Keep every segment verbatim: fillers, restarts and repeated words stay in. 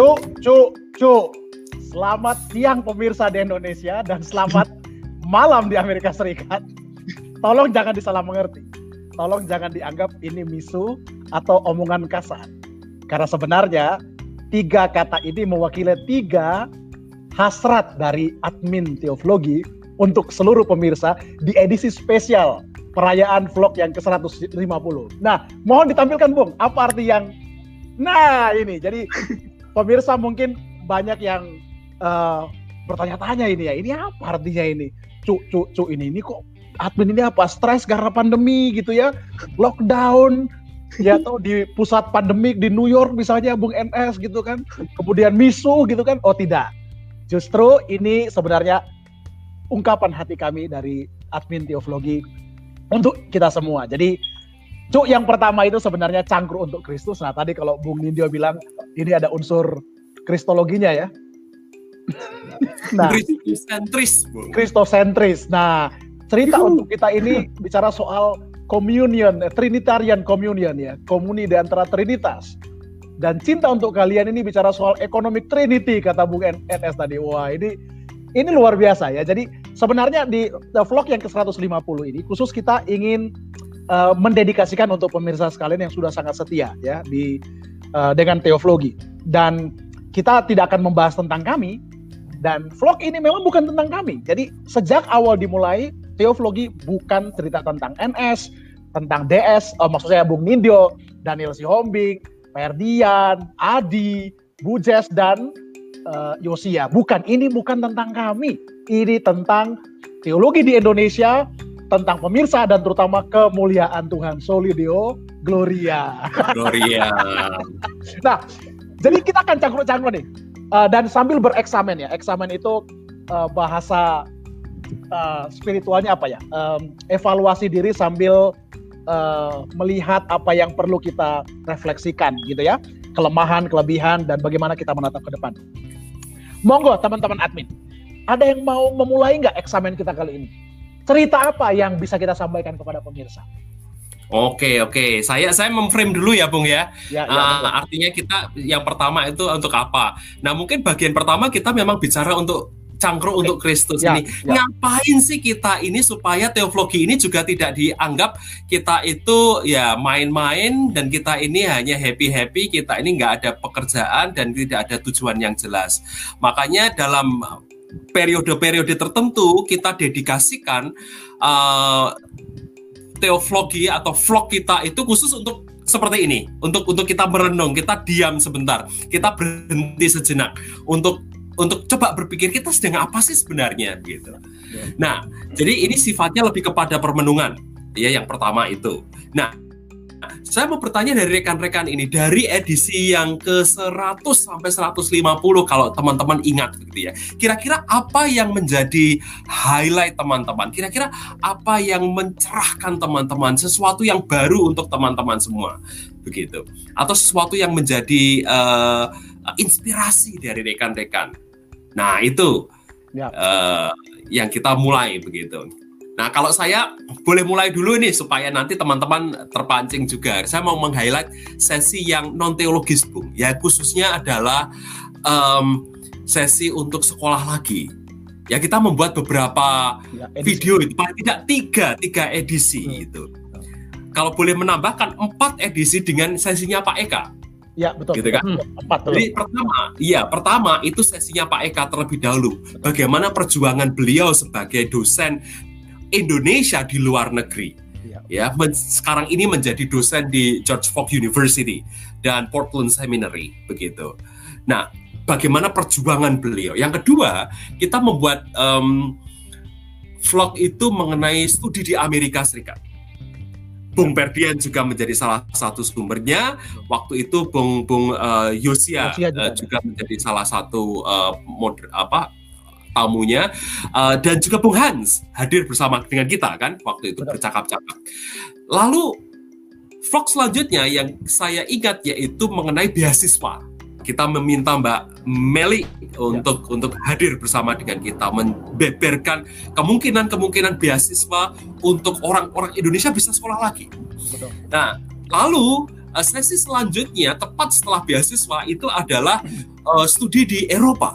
Cuk, cuk, cuk. Selamat siang pemirsa di Indonesia dan selamat malam di Amerika Serikat. Tolong jangan disalah mengerti. Tolong jangan dianggap ini misu atau omongan kasar. Karena sebenarnya tiga kata ini mewakili tiga hasrat dari admin Theovlogi untuk seluruh pemirsa di edisi spesial perayaan vlog yang ke seratus lima puluh. Nah, mohon ditampilkan, Bung, apa arti yang... Nah, ini. Jadi, pemirsa mungkin banyak yang uh, bertanya-tanya ini ya. Ini apa artinya ini? Cu, cu, cu ini. Ini kok admin ini apa? Stres karena pandemi gitu ya? Lockdown. Ya, atau di pusat pandemik di New York misalnya, Bung N S gitu kan. Kemudian misu gitu kan. Oh, tidak. Justru ini sebenarnya ungkapan hati kami dari admin Theovlogi untuk kita semua. Jadi, cuk yang pertama itu sebenarnya cangkruk untuk Kristus. Nah, tadi kalau Bung Nindyo bilang ini ada unsur kristologinya ya. Nah, kristosentris, Bung. Kristosentris. Nah, cerita Yuh. untuk kita ini bicara soal communion, trinitarian communion ya, komuni di antara trinitas. Dan cinta untuk kalian ini bicara soal economic trinity, kata Bung N S tadi. Wah, ini ini luar biasa ya. Jadi sebenarnya di vlog yang ke seratus lima puluh ini khusus kita ingin uh, mendedikasikan untuk pemirsa sekalian yang sudah sangat setia ya di uh, dengan Theovlogi. Dan kita tidak akan membahas tentang kami, dan vlog ini memang bukan tentang kami. Jadi sejak awal dimulai Theovlogi bukan cerita tentang N S, tentang D S, uh, maksudnya Bung Nindyo, Daniel Sihombing, Ferdian, Adi, Bujes, dan uh, Yosia. Bukan, ini bukan tentang kami. Ini tentang teologi di Indonesia, tentang pemirsa, dan terutama kemuliaan Tuhan. Soli Deo Gloria. Gloria. Nah, jadi kita akan cangkruk-cangkruk nih. Uh, dan sambil bereksamen ya. Eksamen itu uh, bahasa uh, spiritualnya apa ya? Um, evaluasi diri sambil... Uh, melihat apa yang perlu kita refleksikan gitu ya, kelemahan, kelebihan, dan bagaimana kita menatap ke depan. Monggo teman-teman admin, ada yang mau memulai nggak eksamen kita kali ini? Cerita apa yang bisa kita sampaikan kepada pemirsa? Oke, oke. Saya saya memframe dulu ya, Bung ya. Ya, ya uh, artinya kita yang pertama itu untuk apa? Nah, mungkin bagian pertama kita memang bicara untuk cangkruk untuk Kristus ya, ini. Ya. Ngapain sih kita ini supaya Theovlogi ini juga tidak dianggap kita itu ya main-main dan kita ini hanya happy-happy, kita ini nggak ada pekerjaan dan tidak ada tujuan yang jelas. Makanya dalam periode-periode tertentu kita dedikasikan uh, Theovlogi atau vlog kita itu khusus untuk seperti ini, untuk untuk kita merenung, kita diam sebentar, kita berhenti sejenak untuk untuk coba berpikir kita sedang apa sih sebenarnya gitu. Nah, jadi ini sifatnya lebih kepada permenungan ya, yang pertama itu. Nah, saya mau bertanya dari rekan-rekan ini, dari edisi yang ke seratus sampai seratus lima puluh kalau teman-teman ingat gitu ya. Kira-kira apa yang menjadi highlight teman-teman? Kira-kira apa yang mencerahkan teman-teman? Sesuatu yang baru untuk teman-teman semua. Begitu. Atau sesuatu yang menjadi uh, inspirasi dari rekan-rekan. Nah itu ya. uh, yang kita mulai begitu. Nah kalau saya boleh mulai dulu nih supaya nanti teman-teman terpancing juga. Saya mau meng-highlight sesi yang non-teologis, Bung. Ya khususnya adalah um, sesi untuk sekolah lagi. Ya kita membuat beberapa ya, video itu paling tidak tiga tiga edisi hmm. itu. Kalau boleh menambahkan empat edisi dengan sesinya Pak Eka. Ya betul. Gitu kan? Empat, betul. Jadi pertama, iya pertama itu sesinya Pak Eka terlebih dahulu. Bagaimana perjuangan beliau sebagai dosen Indonesia di luar negeri. Ya, ya men- sekarang ini menjadi dosen di George Fox University dan Portland Seminary begitu. Nah, bagaimana perjuangan beliau? Yang kedua, kita membuat um, vlog itu mengenai studi di Amerika Serikat. Bung Ferdian juga menjadi salah satu sumbernya. Waktu itu Bung Bung uh, Yosia uh, juga menjadi salah satu uh, moder, apa tamunya uh, dan juga Bung Hans hadir bersama dengan kita kan waktu itu bercakap-cakap. Lalu vlog selanjutnya yang saya ingat yaitu mengenai beasiswa. Kita meminta Mbak Meli untuk ya. untuk hadir bersama dengan kita membeberkan kemungkinan-kemungkinan beasiswa untuk orang-orang Indonesia bisa sekolah lagi. Betul. Nah, lalu uh, sesi selanjutnya tepat setelah beasiswa itu adalah uh, studi di Eropa.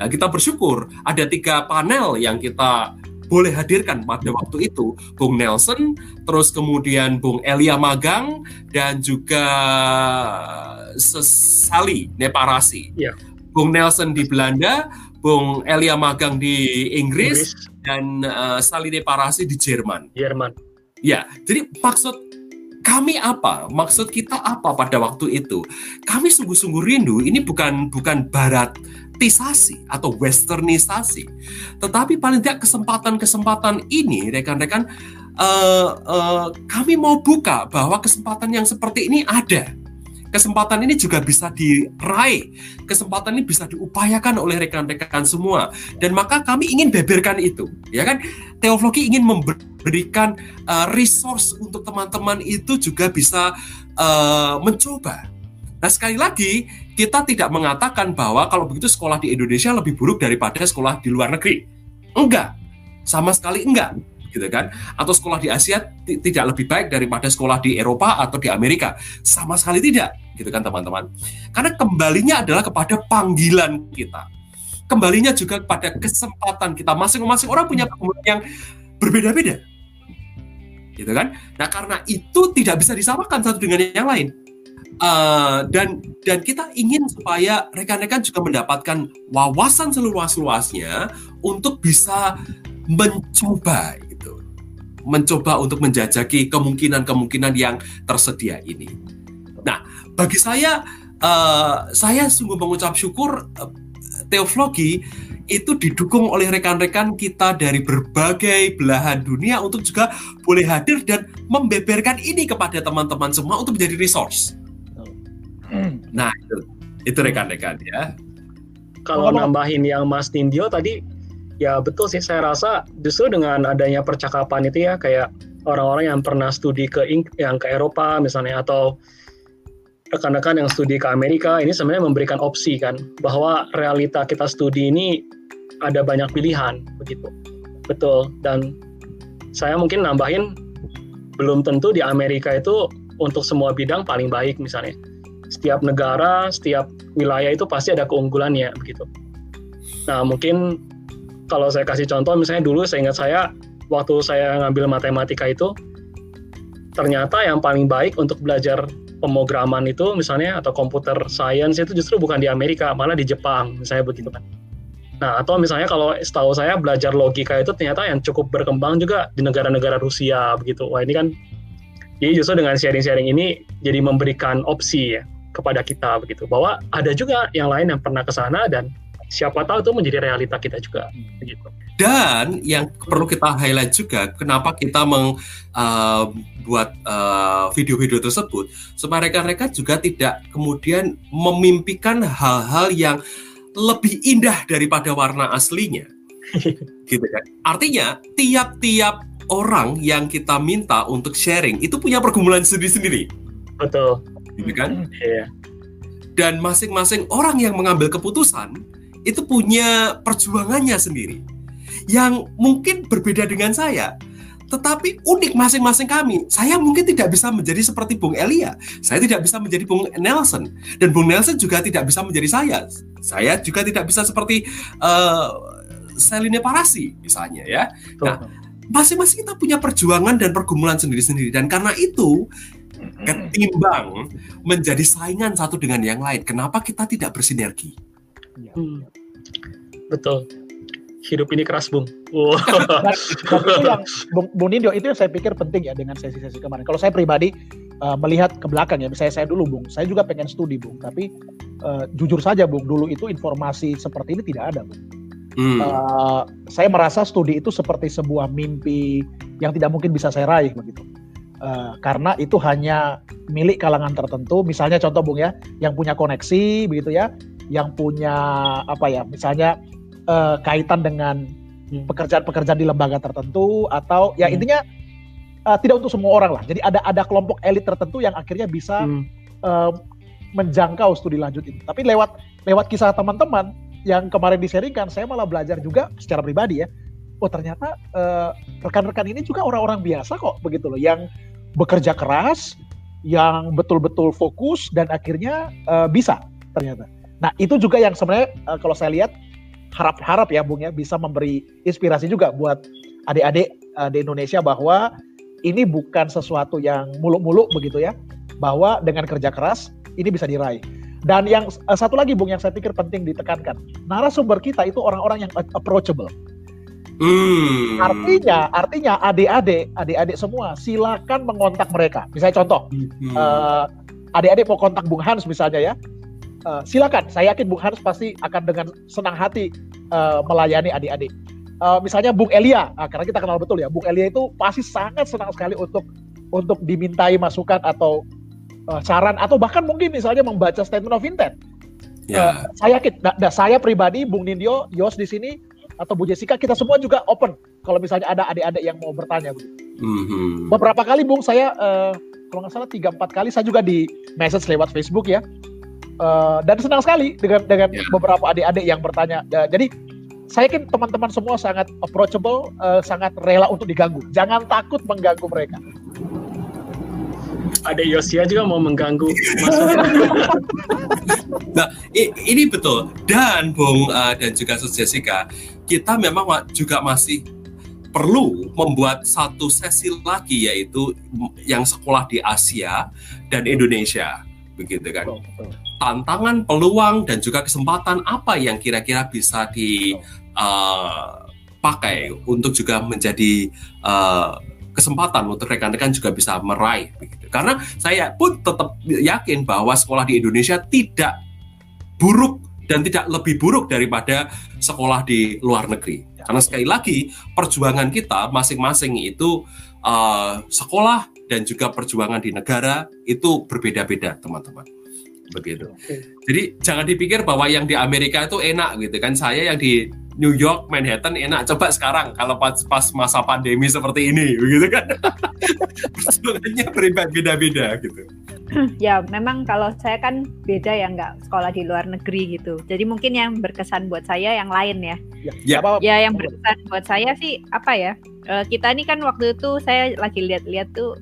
Nah, kita bersyukur ada tiga panel yang kita boleh hadirkan pada waktu itu, Bung Nelson, terus kemudian Bung Elia Magang, dan juga Sesali Neparasi. Ya. Bung Nelson di Belanda, Bung Elia Magang di Inggris, Inggris. dan uh, Sali Neparasi di Jerman. Jerman. Ya, jadi maksud kami apa? Maksud kita apa pada waktu itu? Kami sungguh-sungguh rindu, ini bukan bukan baratisasi atau westernisasi. Tetapi paling tidak kesempatan-kesempatan ini, rekan-rekan, uh, uh, kami mau buka bahwa kesempatan yang seperti ini ada. Kesempatan ini juga bisa diraih. Kesempatan ini bisa diupayakan oleh rekan-rekan semua. Dan maka kami ingin beberkan itu, ya kan? Theovlogi ingin memberikan uh, resource untuk teman-teman itu juga bisa uh, mencoba. Nah, sekali lagi kita tidak mengatakan bahwa kalau begitu sekolah di Indonesia lebih buruk daripada sekolah di luar negeri. Enggak, sama sekali enggak. Gitu kan? Atau sekolah di Asia t- tidak lebih baik daripada sekolah di Eropa atau di Amerika, sama sekali tidak, gitu kan teman-teman? Karena kembalinya adalah kepada panggilan kita, kembalinya juga kepada kesempatan kita. Masing-masing orang punya panggilan yang berbeda-beda, gitu kan? Nah, karena itu tidak bisa disamakan satu dengan yang lain. Uh, dan dan kita ingin supaya rekan-rekan juga mendapatkan wawasan seluas-luasnya untuk bisa mencoba. Mencoba untuk menjajaki kemungkinan-kemungkinan yang tersedia ini. Nah, bagi saya, uh, saya sungguh mengucap syukur uh, Theovlogi itu didukung oleh rekan-rekan kita dari berbagai belahan dunia untuk juga boleh hadir dan membeberkan ini kepada teman-teman semua untuk menjadi resource. Hmm. Nah, itu, itu rekan-rekan ya. Kalau oh, nambahin yang Mas Tindyo tadi, ya betul sih, saya rasa justru dengan adanya percakapan itu ya, kayak orang-orang yang pernah studi ke Ing- yang ke Eropa misalnya, atau rekan-rekan yang studi ke Amerika, ini sebenarnya memberikan opsi kan, bahwa realita kita studi ini ada banyak pilihan, begitu. Betul, dan saya mungkin nambahin, belum tentu di Amerika itu untuk semua bidang paling baik misalnya. Setiap negara, setiap wilayah itu pasti ada keunggulannya, begitu. Nah, mungkin kalau saya kasih contoh, misalnya dulu saya ingat saya, waktu saya ngambil matematika itu, ternyata yang paling baik untuk belajar pemrograman itu misalnya, atau computer science itu justru bukan di Amerika, malah di Jepang, misalnya begitu kan. Nah, atau misalnya kalau setahu saya belajar logika itu ternyata yang cukup berkembang juga di negara-negara Rusia, begitu. Wah, ini kan, jadi justru dengan sharing-sharing ini, jadi memberikan opsi ya, kepada kita, begitu. Bahwa ada juga yang lain yang pernah ke sana, dan siapa tahu itu menjadi realita kita juga, begitu. Dan yang perlu kita highlight juga, kenapa kita membuat uh, uh, video-video tersebut, supaya rekan-rekan juga tidak kemudian memimpikan hal-hal yang lebih indah daripada warna aslinya, gitu kan? Artinya tiap-tiap orang yang kita minta untuk sharing itu punya pergumulan sendiri-sendiri. Betul, gitu kan? Iya. Dan masing-masing orang yang mengambil keputusan itu punya perjuangannya sendiri yang mungkin berbeda dengan saya, tetapi unik masing-masing kami. Saya mungkin tidak bisa menjadi seperti Bung Elia, saya tidak bisa menjadi Bung Nelson, dan Bung Nelson juga tidak bisa menjadi saya. Saya juga tidak bisa seperti uh, Celine Parasi misalnya ya. Nah, masing-masing kita punya perjuangan dan pergumulan sendiri-sendiri, dan karena itu ketimbang menjadi saingan satu dengan yang lain, kenapa kita tidak bersinergi? Hmm. Betul. Hidup ini keras, Bung. Wow. Nah, itu yang, Bung, Bung Nindo, itu yang saya pikir penting ya dengan sesi-sesi kemarin. Kalau saya pribadi uh, melihat ke belakang ya, misalnya saya dulu, Bung. Saya juga pengen studi, Bung. Tapi uh, jujur saja, Bung, dulu itu informasi seperti ini tidak ada, Bung. Hmm. Uh, saya merasa studi itu seperti sebuah mimpi yang tidak mungkin bisa saya raih, begitu. Uh, karena itu hanya milik kalangan tertentu. Misalnya contoh, Bung ya, yang punya koneksi, begitu ya. Yang punya apa ya, misalnya eh, kaitan dengan pekerjaan-pekerjaan di lembaga tertentu, atau ya hmm. intinya eh, tidak untuk semua orang lah. Jadi ada ada kelompok elit tertentu yang akhirnya bisa hmm. eh, menjangkau studi lanjut itu. Tapi lewat lewat kisah teman-teman yang kemarin diseringkan, saya malah belajar juga secara pribadi ya. Oh, ternyata eh, rekan-rekan ini juga orang-orang biasa kok, begitu loh, yang bekerja keras, yang betul-betul fokus dan akhirnya uh, bisa ternyata. Nah itu juga yang sebenarnya uh, kalau saya lihat harap-harap ya Bung ya bisa memberi inspirasi juga buat adik-adik uh, di Indonesia bahwa ini bukan sesuatu yang muluk-muluk begitu ya, bahwa dengan kerja keras ini bisa diraih. Dan yang uh, satu lagi Bung yang saya pikir penting ditekankan, narasumber kita itu orang-orang yang approachable. Hmm. Artinya, artinya adik-adik, adik-adik semua silakan mengontak mereka. Misalnya contoh, hmm. uh, adik-adik mau kontak Bung Hans misalnya ya, uh, silakan. Saya yakin Bung Hans pasti akan dengan senang hati uh, melayani adik-adik. Uh, misalnya Bung Elia, nah, karena kita kenal betul ya, Bung Elia itu pasti sangat senang sekali untuk untuk dimintai masukan atau uh, saran atau bahkan mungkin misalnya membaca statement of intent. Yeah. Uh, saya yakin. Nah, nah, saya pribadi, Bung Nindyo, Yos di sini, atau Bu Jessica, kita semua juga open kalau misalnya ada adik-adik yang mau bertanya. Mm-hmm. Beberapa kali Bung, saya uh, kalau nggak salah tiga empat kali saya juga di message lewat Facebook ya, uh, dan senang sekali dengan dengan yeah. beberapa adik-adik yang bertanya. Uh, jadi saya yakin teman-teman semua sangat approachable, uh, sangat rela untuk diganggu. Jangan takut mengganggu mereka. Ada Yosia juga mau mengganggu. Nah, ini betul. Dan Bung uh, dan juga Sus Jessica, kita memang juga masih perlu membuat satu sesi lagi, yaitu yang sekolah di Asia dan Indonesia, begitu kan? Tantangan, peluang, dan juga kesempatan apa yang kira-kira bisa dipakai uh, untuk juga menjadi uh, kesempatan untuk rekan-rekan juga bisa meraih begitu. Karena saya pun tetap yakin bahwa sekolah di Indonesia tidak buruk dan tidak lebih buruk daripada sekolah di luar negeri. Karena sekali lagi perjuangan kita masing-masing itu uh, sekolah dan juga perjuangan di negara itu berbeda-beda teman-teman. Begitu. Jadi jangan dipikir bahwa yang di Amerika itu enak gitu kan. Saya yang di New York, Manhattan enak. Coba sekarang kalau pas, pas masa pandemi seperti ini, begitu kan? Perjuangannya berbeda-beda gitu. Ya, memang kalau saya kan beda ya, nggak sekolah di luar negeri gitu. Jadi mungkin yang berkesan buat saya yang lain ya. Ya, ya, ya yang berkesan buat saya sih apa ya? E, kita ini kan waktu itu saya lagi lihat-lihat tuh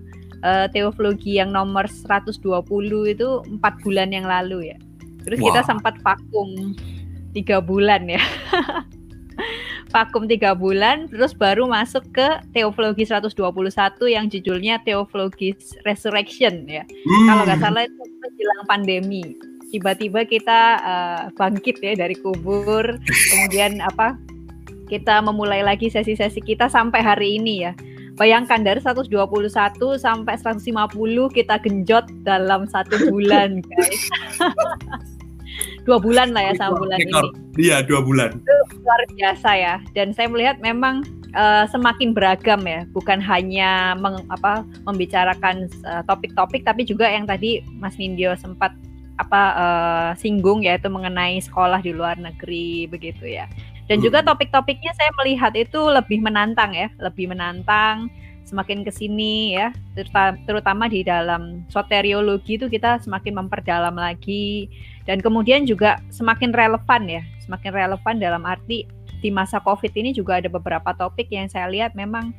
e, Theovlogi yang nomor seratus dua puluh itu empat bulan yang lalu ya. Terus wow. kita sempat vakum tiga bulan ya. Vakum tiga bulan, terus baru masuk ke Theovlogi seratus dua puluh satu yang judulnya Theovlogi Resurrection ya. Mm. Kalau nggak salah itu menjelang pandemi. Tiba-tiba kita uh, bangkit ya dari kubur, kemudian apa? Kita memulai lagi sesi-sesi kita sampai hari ini ya. Bayangkan dari seratus dua puluh satu sampai seratus lima puluh kita genjot dalam satu bulan, guys. Dua bulan lah ya sama bulan ini. Iya, dua bulan. Itu luar biasa ya. Dan saya melihat memang uh, semakin beragam ya, bukan hanya meng, apa, membicarakan uh, topik-topik, tapi juga yang tadi Mas Nindyo sempat apa uh, singgung, yaitu mengenai sekolah di luar negeri begitu ya. Dan hmm. juga topik-topiknya saya melihat itu lebih menantang ya, lebih menantang. Semakin kesini ya, terutama di dalam soteriologi itu kita semakin memperdalam lagi, dan kemudian juga semakin relevan ya, semakin relevan dalam arti di masa COVID ini juga ada beberapa topik yang saya lihat memang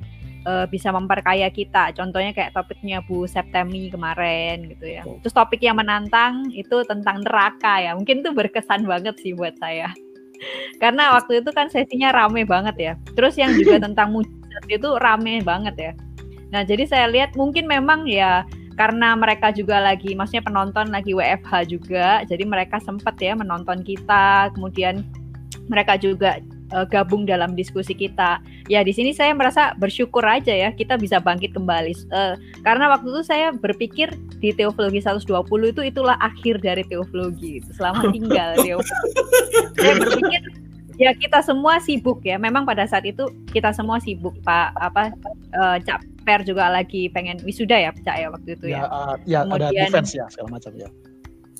e, bisa memperkaya kita. Contohnya kayak topiknya Bu Septemmy kemarin gitu ya. Terus topik yang menantang itu tentang neraka ya, mungkin itu berkesan banget sih buat saya. Karena waktu itu kan sesinya rame banget ya. Terus yang juga tentang mujizat itu rame banget ya. Nah jadi saya lihat mungkin memang ya, karena mereka juga lagi, maksudnya penonton lagi W F H juga, jadi mereka sempat ya menonton kita, kemudian mereka juga uh, gabung dalam diskusi kita. Ya di sini saya merasa bersyukur aja ya, kita bisa bangkit kembali. uh, Karena waktu itu saya berpikir di Theovlogi seratus dua puluh itu itulah akhir dari Theovlogi, selamat tinggal Theovlogi. Saya berpikir ya kita semua sibuk ya. Memang pada saat itu kita semua sibuk, Pak apa uh, Cak Per juga lagi pengen wisuda ya, Cak ya waktu itu ya. Ya, uh, ya kemudian, ada defense ya segala macam ya.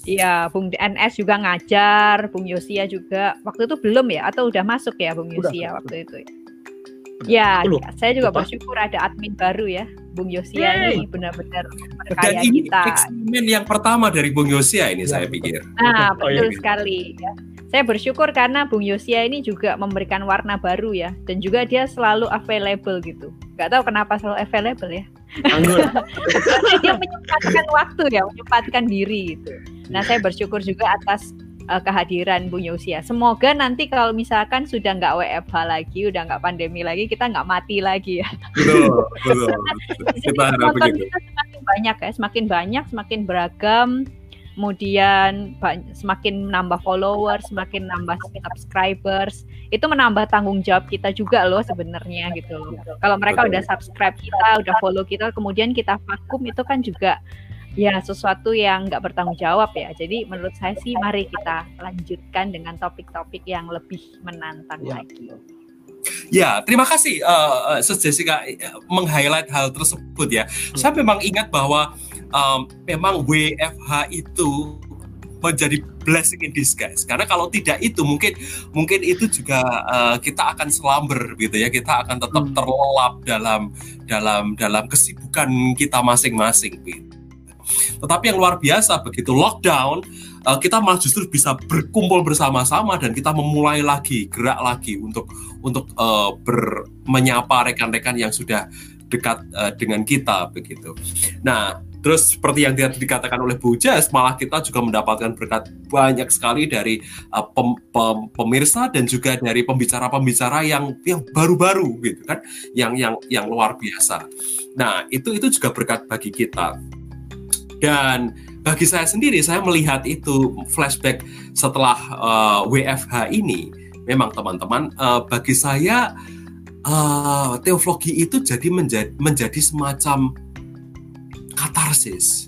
Iya, Bung N S juga ngajar, Bung Yosia juga. Waktu itu belum ya atau udah masuk ya Bung Yosia udah, waktu udah. itu ya. Ya, ya, saya juga Betul. bersyukur ada admin baru ya, Bung Yosia ini benar-benar memperkaya kita. Dan ini eksperimen yang pertama dari Bung Yosia ini ya, saya pikir. Nah, betul, betul, betul sekali ya. Saya bersyukur karena Bung Yosia ini juga memberikan warna baru ya, dan juga dia selalu available gitu. Gak tahu kenapa selalu available ya. Karena dia menyempatkan waktu ya, menyempatkan diri gitu. Nah, saya bersyukur juga atas uh, kehadiran Bung Yosia. Semoga nanti kalau misalkan sudah nggak W F H lagi, udah nggak pandemi lagi, kita nggak mati lagi ya. Betul, betul. Kita harap begitu. Semakin banyak ya, semakin banyak, semakin beragam. Kemudian semakin nambah followers, semakin nambah subscribers, itu menambah tanggung jawab kita juga loh sebenarnya gitu loh. Kalau mereka udah subscribe kita, udah follow kita, kemudian kita vakum, itu kan juga ya sesuatu yang nggak bertanggung jawab ya. Jadi menurut saya sih mari kita lanjutkan dengan topik-topik yang lebih menantang ya. Lagi. Ya, terima kasih uh, Sus Jessica meng-highlight hal tersebut ya. Hmm. Saya memang ingat bahwa Um, memang W F H itu menjadi blessing in disguise, karena kalau tidak itu mungkin mungkin itu juga uh, kita akan slumber gitu ya, kita akan tetap terlelap dalam dalam dalam kesibukan kita masing-masing gitu. Tetapi yang luar biasa begitu lockdown uh, kita malah justru bisa berkumpul bersama-sama dan kita memulai lagi, gerak lagi untuk untuk uh, ber, menyapa rekan-rekan yang sudah dekat uh, dengan kita begitu. Nah, terus seperti yang dikatakan oleh Bu Jas, malah kita juga mendapatkan berkat banyak sekali dari uh, pem, pem, pemirsa dan juga dari pembicara-pembicara yang yang baru-baru gitu kan, yang yang yang luar biasa. Nah, itu itu juga berkat bagi kita. Dan bagi saya sendiri, saya melihat itu flashback setelah uh, W F H ini, memang teman-teman uh, bagi saya uh, teologi itu jadi menjadi, menjadi semacam katarsis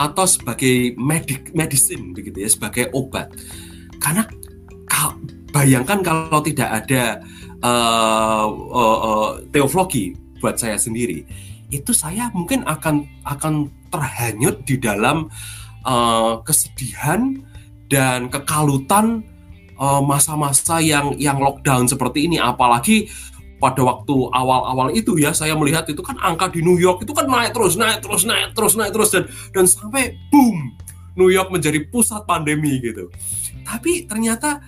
atau sebagai medik, medicine begitu ya, sebagai obat. Karena bayangkan kalau tidak ada uh, uh, uh, teologi buat saya sendiri, itu saya mungkin akan akan terhanyut di dalam uh, kesedihan dan kekalutan uh, masa-masa yang yang lockdown seperti ini, apalagi pada waktu awal-awal itu ya, saya melihat itu kan angka di New York itu kan naik terus, naik terus, naik terus, naik terus, dan dan sampai boom, New York menjadi pusat pandemi gitu. Tapi ternyata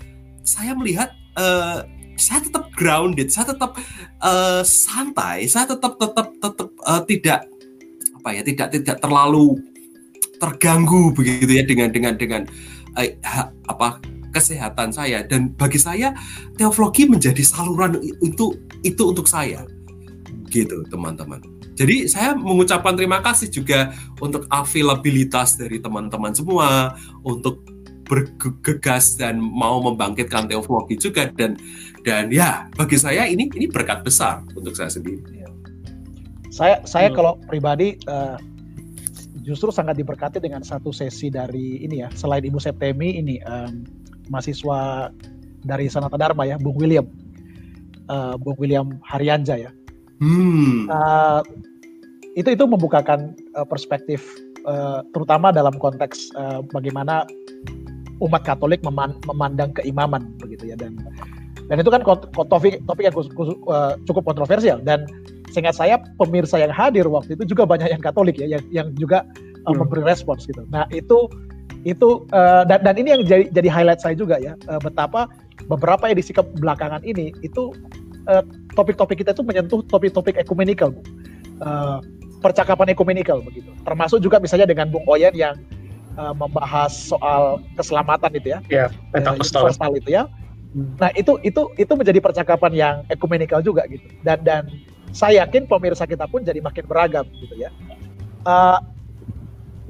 saya melihat uh, saya tetap grounded, saya tetap uh, santai, saya tetap tetap tetap uh, tidak apa ya, tidak tidak terlalu terganggu begitu ya dengan dengan dengan uh, apa kesehatan saya. Dan bagi saya teologi menjadi saluran untuk itu untuk saya gitu teman-teman. Jadi saya mengucapkan terima kasih juga untuk availabilitas dari teman-teman semua untuk bergegas dan mau membangkitkan teologi juga, dan dan ya bagi saya ini ini berkat besar untuk saya sendiri. Saya saya hmm. kalau pribadi uh, justru sangat diberkati dengan satu sesi dari ini ya, selain Ibu Septemmy ini. Um, mahasiswa dari Sanata Dharma ya, Bung William, uh, Bung William Haryanja ya. Hmm. Uh, itu itu membukakan uh, perspektif, uh, terutama dalam konteks uh, bagaimana umat Katolik meman- memandang keimaman begitu ya, dan dan itu kan kot- kot- topik topik yang kus- kus- uh, cukup kontroversial, dan seingat saya pemirsa yang hadir waktu itu juga banyak yang Katolik ya, yang, yang juga uh, hmm. memberi respons gitu. Nah itu itu uh, dan dan ini yang jadi jadi highlight saya juga ya, uh, betapa beberapa edisi kebelakangan ini itu uh, topik-topik kita itu menyentuh topik-topik ekumenikal, uh, percakapan ekumenikal begitu, termasuk juga misalnya dengan Bung Oyen yang uh, membahas soal keselamatan itu ya, yeah, Pentakostal uh, itu ya. Nah itu itu itu menjadi percakapan yang ekumenikal juga gitu, dan dan saya yakin pemirsa kita pun jadi makin beragam gitu ya. Uh,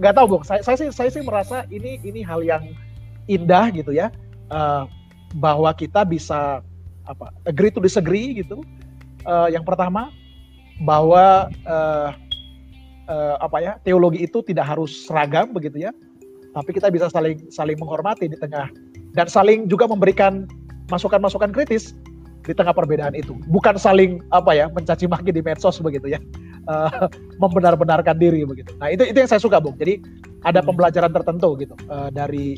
Gak tahu Bung, saya, saya sih saya sih merasa ini ini hal yang indah gitu ya, uh, bahwa kita bisa apa agree to disagree gitu. Uh, yang pertama bahwa uh, uh, apa ya, teologi itu tidak harus seragam begitu ya, tapi kita bisa saling saling menghormati di tengah dan saling juga memberikan masukan-masukan kritis di tengah perbedaan itu. Bukan saling apa ya mencaci maki di medsos begitu ya. Uh, membenar-benarkan diri begitu. Nah itu itu yang saya suka Bung. Jadi ada pembelajaran tertentu gitu uh, dari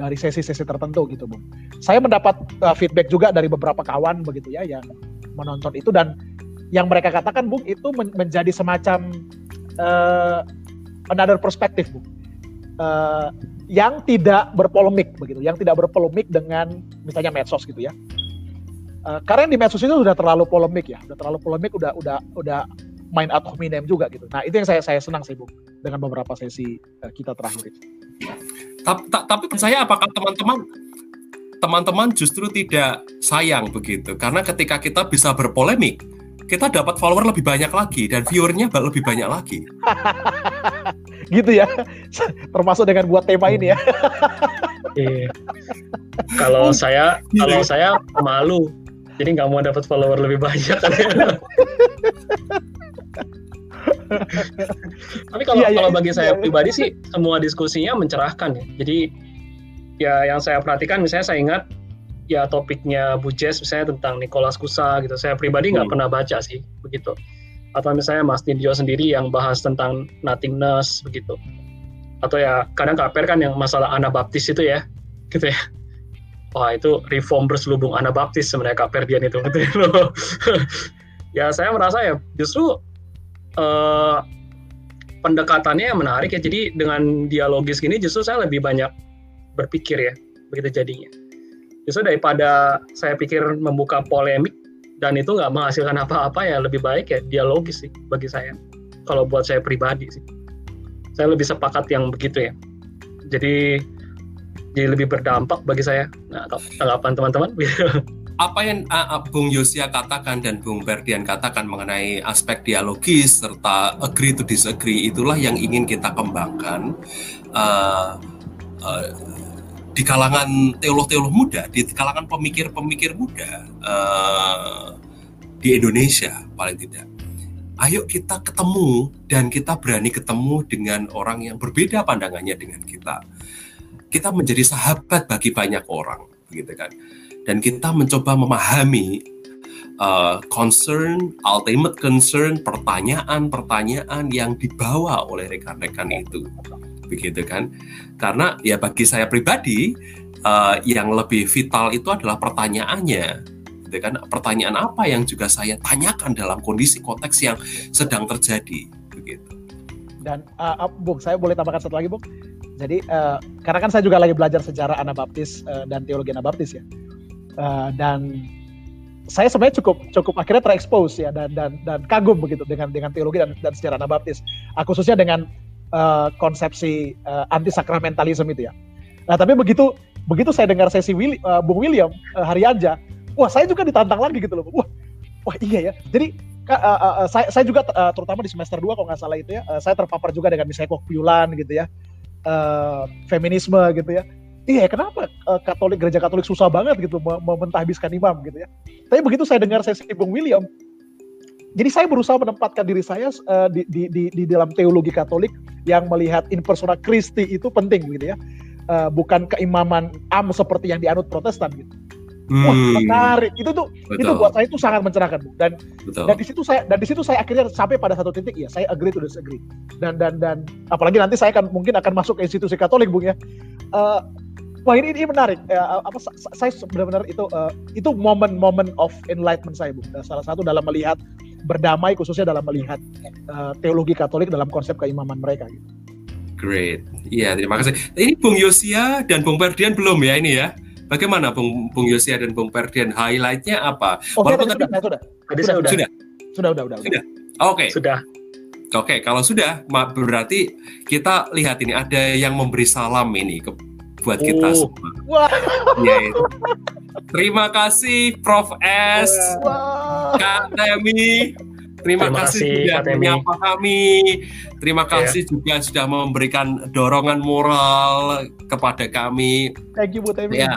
dari sesi-sesi tertentu gitu Bung. Saya mendapat uh, feedback juga dari beberapa kawan begitu ya yang menonton itu, dan yang mereka katakan Bung itu men- menjadi semacam uh, another perspective Bung. Uh, yang tidak berpolemik begitu, yang tidak berpolemik dengan misalnya medsos gitu ya. Uh, karena di medsos itu sudah terlalu polemik ya, sudah terlalu polemik, udah udah udah main ad hominem juga gitu. Nah itu yang saya saya senang sih, Bu, dengan beberapa sesi uh, kita terakhir. Tapi saya apakah teman-teman teman-teman justru tidak sayang begitu? Karena ketika kita bisa berpolemik, kita dapat follower lebih banyak lagi dan viewernya lebih banyak lagi. Gitu ya, termasuk dengan buat tema ini ya. Iya. Kalau saya, kalau saya malu, jadi nggak mau dapat follower lebih banyak. Tapi kalau ya, ya, kalau bagi saya pribadi sih semua diskusinya mencerahkan ya. Jadi ya yang saya perhatikan, misalnya saya ingat ya topiknya Bu Jess misalnya tentang Nicolas Kusa gitu, saya pribadi nggak hmm. pernah baca sih begitu, atau misalnya Mas Nidjo sendiri yang bahas tentang nothingness begitu, atau ya kadang K P R kan yang masalah Anabaptist itu ya gitu ya, wah itu reform berselubung Anabaptist sebenarnya K P R dia itu gitu loh. Ya saya merasa ya justru uh, pendekatannya yang menarik ya, jadi dengan dialogis gini justru saya lebih banyak berpikir ya begitu jadinya. Justru daripada saya pikir membuka polemik dan itu nggak menghasilkan apa-apa, ya lebih baik ya dialogis sih bagi saya. Kalau buat saya pribadi sih, saya lebih sepakat yang begitu ya. Jadi jadi lebih berdampak bagi saya. Nah, tanggapan teman-teman? Apa yang uh, Bung Yosia katakan dan Bung Berdian katakan mengenai aspek dialogis serta agree to disagree, itulah yang ingin kita kembangkan. Uh, uh, Di kalangan teolog-teolog muda, di kalangan pemikir-pemikir muda uh, di Indonesia paling tidak. Ayo kita ketemu dan kita berani ketemu dengan orang yang berbeda pandangannya dengan kita. Kita menjadi sahabat bagi banyak orang, begitu kan? Dan kita mencoba memahami uh, concern, ultimate concern, pertanyaan-pertanyaan yang dibawa oleh rekan-rekan itu. Begitu kan, karena ya bagi saya pribadi uh, yang lebih vital itu adalah pertanyaannya, gitu kan? Pertanyaan apa yang juga saya tanyakan dalam kondisi konteks yang sedang terjadi, begitu. Dan uh, Bung, saya boleh tambahkan satu lagi, Bung. Jadi uh, karena kan saya juga lagi belajar sejarah Anabaptis uh, dan teologi Anabaptis ya, uh, dan saya sebenarnya cukup cukup akhirnya terekspos ya dan dan dan kagum begitu dengan dengan teologi dan, dan sejarah Anabaptis, uh, khususnya dengan Uh, konsepsi uh, anti-sakramentalisme itu ya. Nah tapi begitu begitu saya dengar sesi Willi, uh, Bung William uh, Haryanja, wah saya juga ditantang lagi gitu loh. Wah, wah iya ya. Jadi uh, uh, uh, saya, saya juga uh, terutama di semester dua kalau nggak salah itu ya, uh, saya terpapar juga dengan misalnya kokpiulan gitu ya, uh, feminisme gitu ya. Iya kenapa uh, Katolik, gereja Katolik susah banget gitu mentahbiskan imam gitu ya. Tapi begitu saya dengar sesi Bung William, jadi saya berusaha menempatkan diri saya uh, di, di, di, di dalam teologi Katolik yang melihat in persona Christi itu penting gitu ya, uh, bukan keimaman am seperti yang dianut Protestan gitu. Hmm. Wah menarik itu tuh. Betul. Itu buat saya itu sangat mencerahkan, Bu. Dan Betul. dan di situ saya dan di situ saya akhirnya sampai pada satu titik ya saya agree to disagree. Dan dan dan apalagi nanti saya akan mungkin akan masuk ke institusi Katolik, Bung ya. Uh, wah ini ini menarik. Uh, apa saya benar-benar itu uh, itu momen-momen of enlightenment saya, Bu. Salah satu dalam melihat berdamai khususnya dalam melihat uh, teologi Katolik dalam konsep keimaman mereka gitu. Great, iya terima kasih. Ini Bung Yosia dan Bung Perdian belum ya ini ya? Bagaimana Bung Bung Yosia dan Bung Perdian highlightnya apa? Oh, walaupun ya, tadi sudah, sudah. Tadi sudah, sudah, sudah, sudah, sudah, sudah, sudah. Oke, sudah. Oke, okay. okay, kalau sudah, berarti kita lihat ini ada yang memberi salam ini ke buat oh. kita semua. Wow. Ya, itu. Terima kasih Prof S, wow. Kak Temi, terima, terima kasih sudah menyapa kami, terima kasih yeah. juga sudah memberikan dorongan moral kepada kami. Thank you Bu Temi. Ya,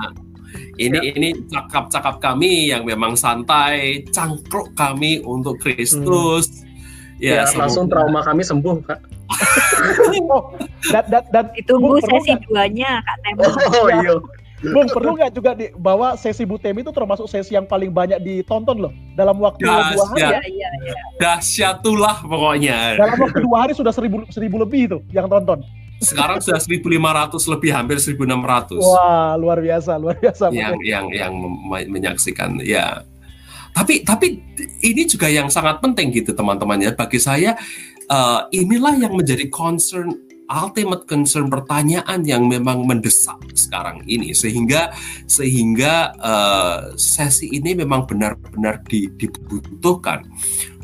ini yeah. ini cakap-cakap kami yang memang santai, cangkruk kami untuk Kristus. Hmm. Ya, ya langsung trauma kami sembuh Kak. Oh, dan, dan, dan ditunggu sesi duanya Kak Temi. Oh iya. Bung, perlu nggak juga dibawa sesi Bu Temi itu termasuk sesi yang paling banyak ditonton loh dalam waktu dua hari ya? Iya, iya. Dahsyatullah pokoknya. Dalam waktu dua hari sudah seribu, seribu lebih itu yang tonton. Sekarang sudah seribu lima ratus lebih, hampir seribu enam ratus. Wah, luar biasa, luar biasa. Yang yang yang menyaksikan, ya. Tapi tapi ini juga yang sangat penting gitu teman-teman ya. Bagi saya uh, inilah yang menjadi concern ultimate concern, pertanyaan yang memang mendesak sekarang ini, sehingga sehingga uh, sesi ini memang benar-benar dibutuhkan.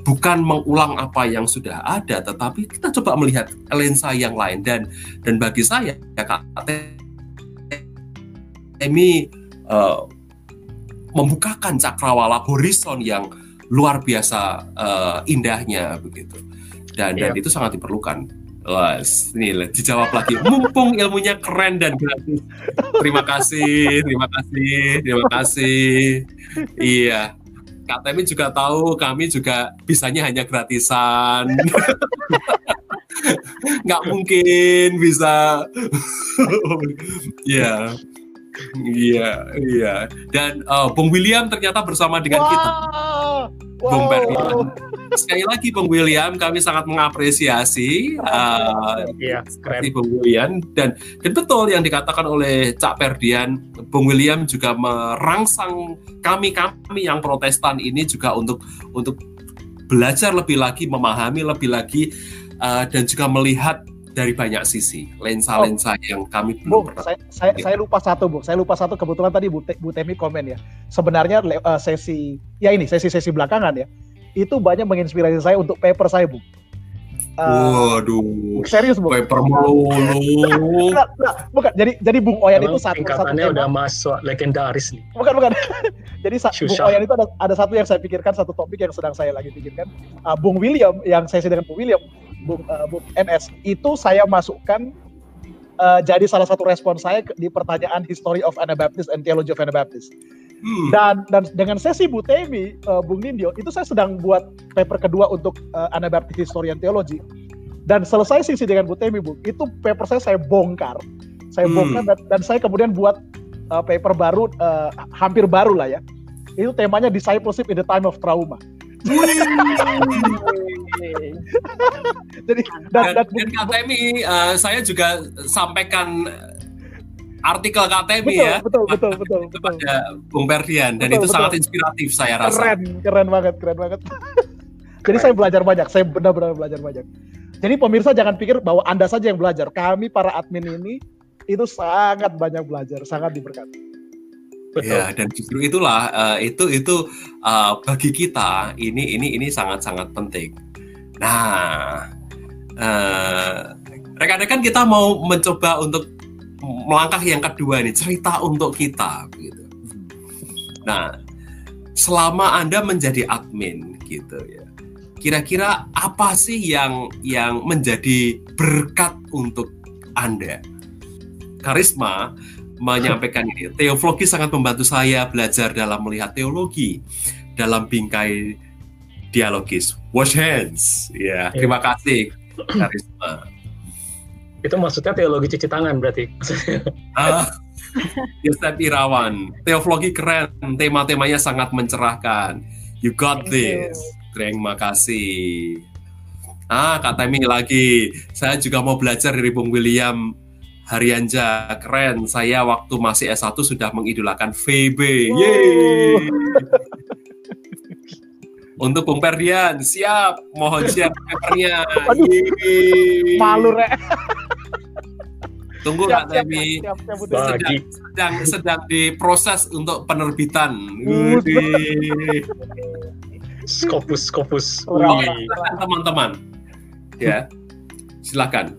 Bukan mengulang apa yang sudah ada, tetapi kita coba melihat lensa yang lain. Dan dan bagi saya ya, Kak Temi uh, membukakan cakrawala horizon yang luar biasa uh, indahnya begitu. Dan yeah. dan itu sangat diperlukan. Was, ini dijawab lagi. Mumpung ilmunya keren dan gratis. Terima kasih, terima kasih, terima kasih. Iya. Kak Temi juga tahu kami juga bisanya hanya gratisan. Nggak mungkin bisa. Iya. Iya, iya. Dan uh, Bung William ternyata bersama dengan wow. kita. Wow. Bung Berlian. Sekali lagi Bung William, kami sangat mengapresiasi uh, ya, seperti Bung William. Dan, dan betul yang dikatakan oleh Cak Perdian, Bung William juga merangsang kami-kami yang Protestan ini juga untuk untuk belajar lebih lagi, memahami lebih lagi, uh, dan juga melihat dari banyak sisi, lensa-lensa oh. yang kami belum pernah. Saya, saya, saya lupa satu, Bu. Saya lupa satu, kebetulan tadi Bu, Te, Bu Temi komen ya. Sebenarnya uh, sesi, ya ini sesi-sesi belakangan ya, itu banyak menginspirasi saya untuk paper saya, Bu. Uh, Waduh. Serius, Bu. Paper mulu. Nah, nah, bukan. Jadi, jadi Bung Oyan memang itu satu. Singkatannya udah masuk legendaris nih. Bukan, bukan. Jadi sa- Bung Oyan itu ada, ada satu yang saya pikirkan, satu topik yang sedang saya lagi pikirkan. Uh, Bung William, yang sesi dengan Bung William. Bung, uh, Bung N S itu saya masukkan uh, jadi salah satu respon saya di pertanyaan History of Anabaptist and Theology of Anabaptist. Hmm. Dan dan dengan sesi Bu Temi, uh, Bung Nindyo, itu saya sedang buat paper kedua untuk uh, Anabaptist History and Theology. Dan selesai sesi dengan Bu Temi, Bu, itu paper saya saya bongkar, saya hmm. bongkar dan, dan saya kemudian buat uh, paper baru, uh, hampir baru lah ya. Itu temanya Discipleship in the Time of Trauma. Jadi dan, dan, dan Kak Temi, uh, saya juga sampaikan artikel Kak Temi betul, ya betul betul betul kepada Bung Perdian, dan betul, itu betul. Sangat inspiratif saya rasa. Keren, keren banget, keren banget. Jadi keren. Saya belajar banyak, saya benar-benar belajar banyak. Jadi pemirsa jangan pikir bahwa Anda saja yang belajar. Kami para admin ini itu sangat banyak belajar, sangat diberkati. Betul. Ya, dan justru itulah uh, itu itu uh, bagi kita ini ini ini sangat sangat penting. Nah, uh, rekan-rekan kita mau mencoba untuk melangkah yang kedua nih, cerita untuk kita. Gitu. Nah, selama Anda menjadi admin gitu ya, kira-kira apa sih yang yang menjadi berkat untuk Anda? Karisma menyampaikan ini, teologi sangat membantu saya belajar dalam melihat teologi dalam bingkai dialogis. Wash hands, ya. Yeah. Terima kasih, Karisma. Itu maksudnya teologi cuci tangan berarti. Ah, Ustaz Irawan, teologi keren, tema-temanya sangat mencerahkan. You got this. Terima kasih. Ah, Kak Temi lagi. Saya juga mau belajar dari Bung William Haryanja, keren. Saya waktu masih S satu sudah mengidolakan V B. Yeay. Untuk Bung Perdian, siap. Mohon siap papernya. Malu, Rek. Tunggu, Kak Temi. Sedang, sedang, sedang diproses untuk penerbitan. Skopus, skopus. Oke, teman-teman. Ya, silakan.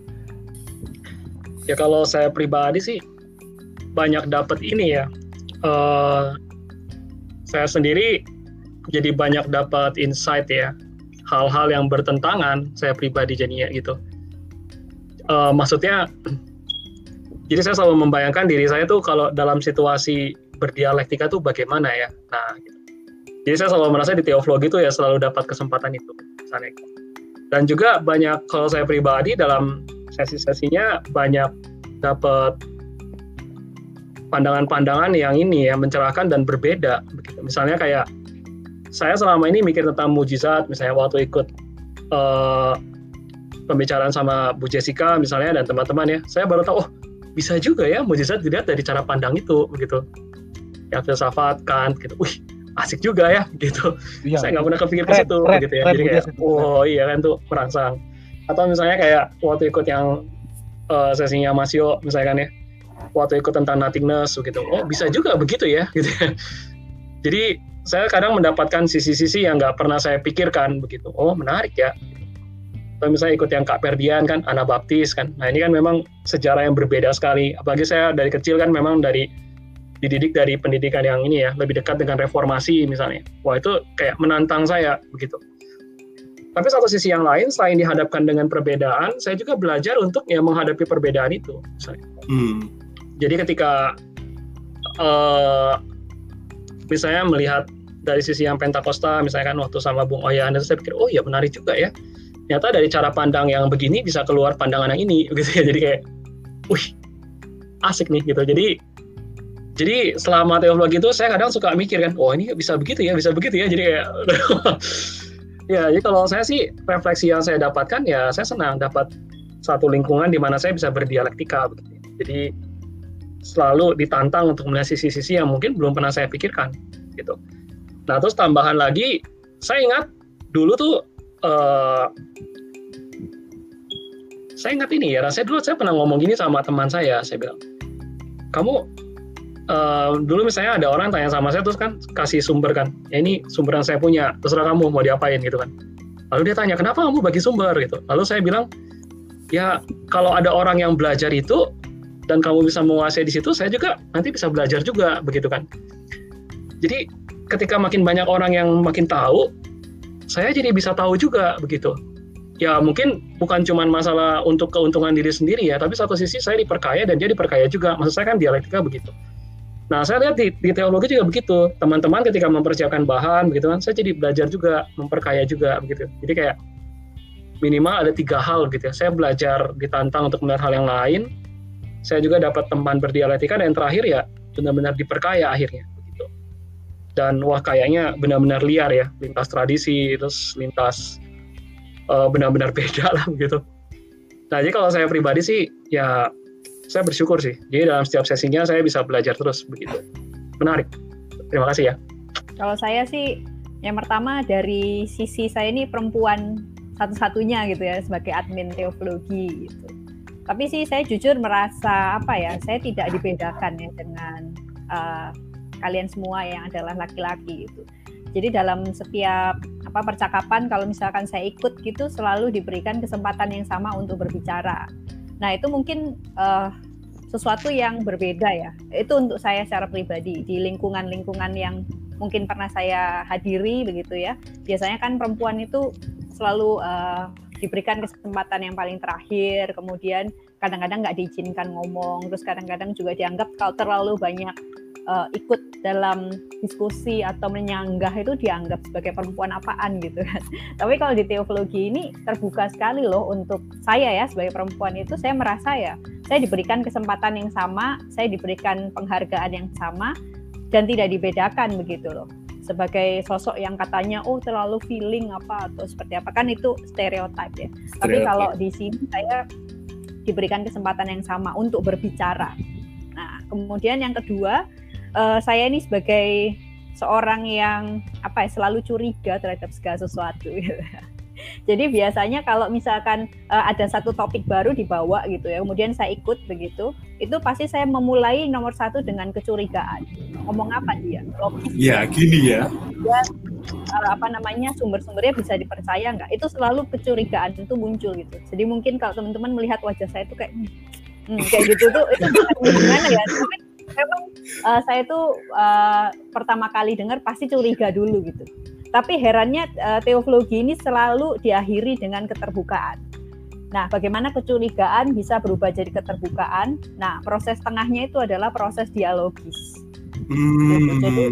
Ya kalau saya pribadi sih banyak dapat ini ya. Uh, saya sendiri jadi banyak dapat insight ya. Hal-hal yang bertentangan saya pribadi jadinya gitu. Uh, maksudnya, jadi saya selalu membayangkan diri saya tuh kalau dalam situasi berdialektika tuh bagaimana ya. Nah, gitu. Jadi saya selalu merasa di teologi tuh ya selalu dapat kesempatan itu. Misalnya. Dan juga banyak kalau saya pribadi dalam sesi-sesinya banyak dapat pandangan-pandangan yang ini ya mencerahkan dan berbeda. Misalnya kayak saya selama ini mikir tentang mujizat, misalnya waktu ikut uh, pembicaraan sama Bu Jessica misalnya dan teman-teman ya, saya baru tahu oh bisa juga ya mujizat dilihat dari cara pandang itu begitu. Ya filsafat kan gitu. Wih asik juga ya gitu. Iya. Saya nggak pernah kepikir ke situ gitu ya. Red, jadi kayak, oh iya kan tuh merangsang. Atau misalnya kayak waktu ikut yang uh, sesinya Mas Yo misalkan ya, waktu ikut tentang nothingness begitu, oh bisa juga begitu ya gitu ya. Jadi saya kadang mendapatkan sisi-sisi yang nggak pernah saya pikirkan begitu, oh menarik ya. Atau misalnya ikut yang Kak Ferdian kan, Anabaptis kan, nah ini kan memang sejarah yang berbeda sekali, apalagi saya dari kecil kan memang dari dididik dari pendidikan yang ini ya, lebih dekat dengan reformasi misalnya. Wah itu kayak menantang saya begitu. Tapi satu sisi yang lain, selain dihadapkan dengan perbedaan, saya juga belajar untuk ya menghadapi perbedaan itu. Hmm. Jadi ketika uh, misalnya melihat dari sisi yang Pentakosta, misalkan waktu sama Bung Oyan, saya pikir, oh ya menarik juga ya. Ternyata dari cara pandang yang begini bisa keluar pandangan yang ini, gitu ya. Jadi kayak, wih, asik nih gitu. Jadi Jadi selama teologi itu saya kadang suka mikir kan, oh ini bisa begitu ya, bisa begitu ya. Jadi kayak, ya jadi kalau saya sih refleksi yang saya dapatkan ya saya senang dapat satu lingkungan di mana saya bisa berdialektika. Begitu. Jadi selalu ditantang untuk melihat sisi-sisi yang mungkin belum pernah saya pikirkan gitu. Nah terus tambahan lagi, saya ingat dulu tuh, uh, saya ingat ini ya, rasanya dulu saya pernah ngomong gini sama teman saya, saya bilang, kamu Uh, dulu misalnya ada orang tanya sama saya terus kan kasih sumber kan, ya ini sumber yang saya punya, terserah kamu mau diapain gitu kan. Lalu dia tanya, kenapa kamu bagi sumber gitu. Lalu saya bilang, ya kalau ada orang yang belajar itu dan kamu bisa menguasai di situ, saya juga nanti bisa belajar juga begitu kan. Jadi ketika makin banyak orang yang makin tahu, saya jadi bisa tahu juga begitu. Ya mungkin bukan cuma masalah untuk keuntungan diri sendiri ya, tapi satu sisi saya diperkaya dan dia diperkaya juga. Maksud saya kan dialektika begitu. Nah, saya lihat di, di teologi juga begitu. Teman-teman ketika mempersiapkan bahan, begitu kan, saya jadi belajar juga, memperkaya juga, begitu. Jadi kayak minimal ada tiga hal, gitu ya. Saya belajar ditantang untuk melihat hal yang lain. Saya juga dapat teman berdialektika, dan yang terakhir ya benar-benar diperkaya akhirnya, begitu. Dan wah kayaknya benar-benar liar ya, lintas tradisi, terus lintas uh, benar-benar beda lah, begitu. Nah, jadi kalau saya pribadi sih, ya saya bersyukur sih. Jadi dalam setiap sesinya saya bisa belajar terus begitu. Menarik. Terima kasih ya. Kalau saya sih yang pertama dari sisi saya ini perempuan satu-satunya gitu ya sebagai admin teologi gitu. Tapi sih saya jujur merasa apa ya, saya tidak dibedakan ya dengan uh, kalian semua yang adalah laki-laki gitu. Jadi dalam setiap apa percakapan kalau misalkan saya ikut gitu selalu diberikan kesempatan yang sama untuk berbicara. Nah itu mungkin uh, sesuatu yang berbeda ya, itu untuk saya secara pribadi di lingkungan-lingkungan yang mungkin pernah saya hadiri begitu ya, biasanya kan perempuan itu selalu uh, diberikan kesempatan yang paling terakhir, kemudian kadang-kadang nggak diizinkan ngomong, terus kadang-kadang juga dianggap kalau terlalu banyak uh, ikut dalam diskusi atau menyanggah itu dianggap sebagai perempuan apaan gitu kan. Tapi kalau di teologi ini terbuka sekali loh untuk saya ya sebagai perempuan itu, saya merasa ya saya diberikan kesempatan yang sama, saya diberikan penghargaan yang sama dan tidak dibedakan begitu loh. Sebagai sosok yang katanya oh terlalu feeling apa atau seperti apa kan itu stereotip ya. Stereotype. Tapi kalau di sini saya diberikan kesempatan yang sama untuk berbicara. Nah, kemudian yang kedua, Uh, saya ini sebagai seorang yang apa ya, selalu curiga terhadap segala sesuatu gitu. Jadi biasanya kalau misalkan uh, ada satu topik baru dibawa gitu ya, kemudian saya ikut begitu, itu pasti saya memulai nomor satu dengan kecurigaan. Ngomong apa dia? Logis, ya gini ya. Dan, uh, apa namanya sumber-sumbernya bisa dipercaya nggak? Itu selalu kecurigaan itu muncul gitu. Jadi mungkin kalau teman-teman melihat wajah saya itu kayak hmm, kayak gitu tuh itu gimana ya? Memang uh, saya tuh uh, pertama kali dengar pasti curiga dulu gitu. Tapi herannya uh, teologi ini selalu diakhiri dengan keterbukaan. Nah, bagaimana kecurigaan bisa berubah jadi keterbukaan? Nah, proses tengahnya itu adalah proses dialogis. Hmm. Jadi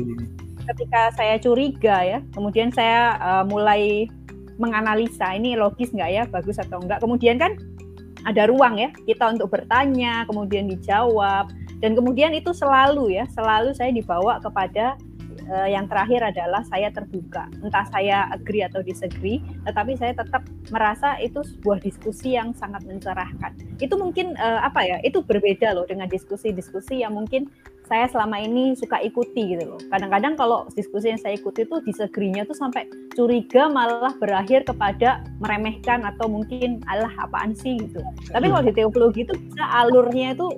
ketika saya curiga ya, kemudian saya uh, mulai menganalisa ini logis nggak ya, bagus atau enggak. Kemudian kan ada ruang ya kita untuk bertanya, kemudian dijawab. Dan kemudian itu selalu ya, selalu saya dibawa kepada uh, yang terakhir adalah saya terbuka. Entah saya agree atau disagree, tetapi saya tetap merasa itu sebuah diskusi yang sangat mencerahkan. Itu mungkin uh, apa ya? Itu berbeda loh dengan diskusi-diskusi yang mungkin saya selama ini suka ikuti gitu loh. Kadang-kadang kalau diskusi yang saya ikuti tuh disagree-nya tuh sampai curiga, malah berakhir kepada meremehkan atau mungkin alah apaan sih gitu. Tapi kalau di teologi itu bisa alurnya itu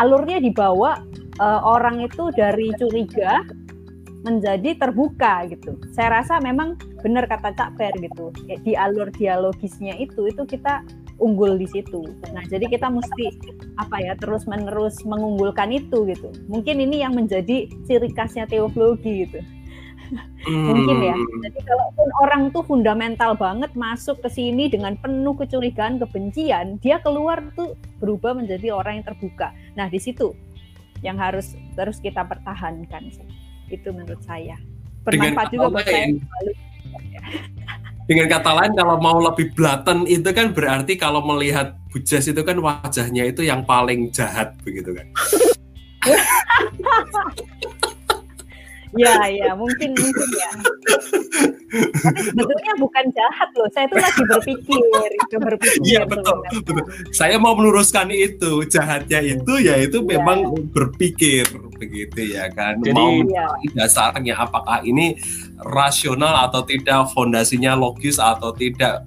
alurnya dibawa uh, orang itu dari curiga menjadi terbuka gitu. Saya rasa memang benar kata Cak Per gitu. Di alur dialogisnya itu itu kita unggul di situ. Nah, jadi kita mesti apa ya terus-menerus mengunggulkan itu gitu. Mungkin ini yang menjadi ciri khasnya teologi gitu. Hmm. Mungkin ya. Jadi kalaupun orang tuh fundamental banget masuk ke sini dengan penuh kecurigaan, kebencian, dia keluar tuh berubah menjadi orang yang terbuka. Nah, di situ yang harus terus kita pertahankan. Itu menurut saya. Bermanfaat juga buat saya. Dengan kata lain, kalau mau lebih blatant itu kan berarti kalau melihat Bu Jess itu kan wajahnya itu yang paling jahat begitu kan? Ya, ya mungkin mungkin ya. Tapi sebetulnya bukan jahat loh. Saya tuh lagi berpikir, itu berpikir. Iya betul, betul. Saya mau meluruskan itu jahatnya itu ya itu ya. Memang berpikir begitu ya kan. Jadi mau ya. Dasarnya apakah ini rasional atau tidak, fondasinya logis atau tidak,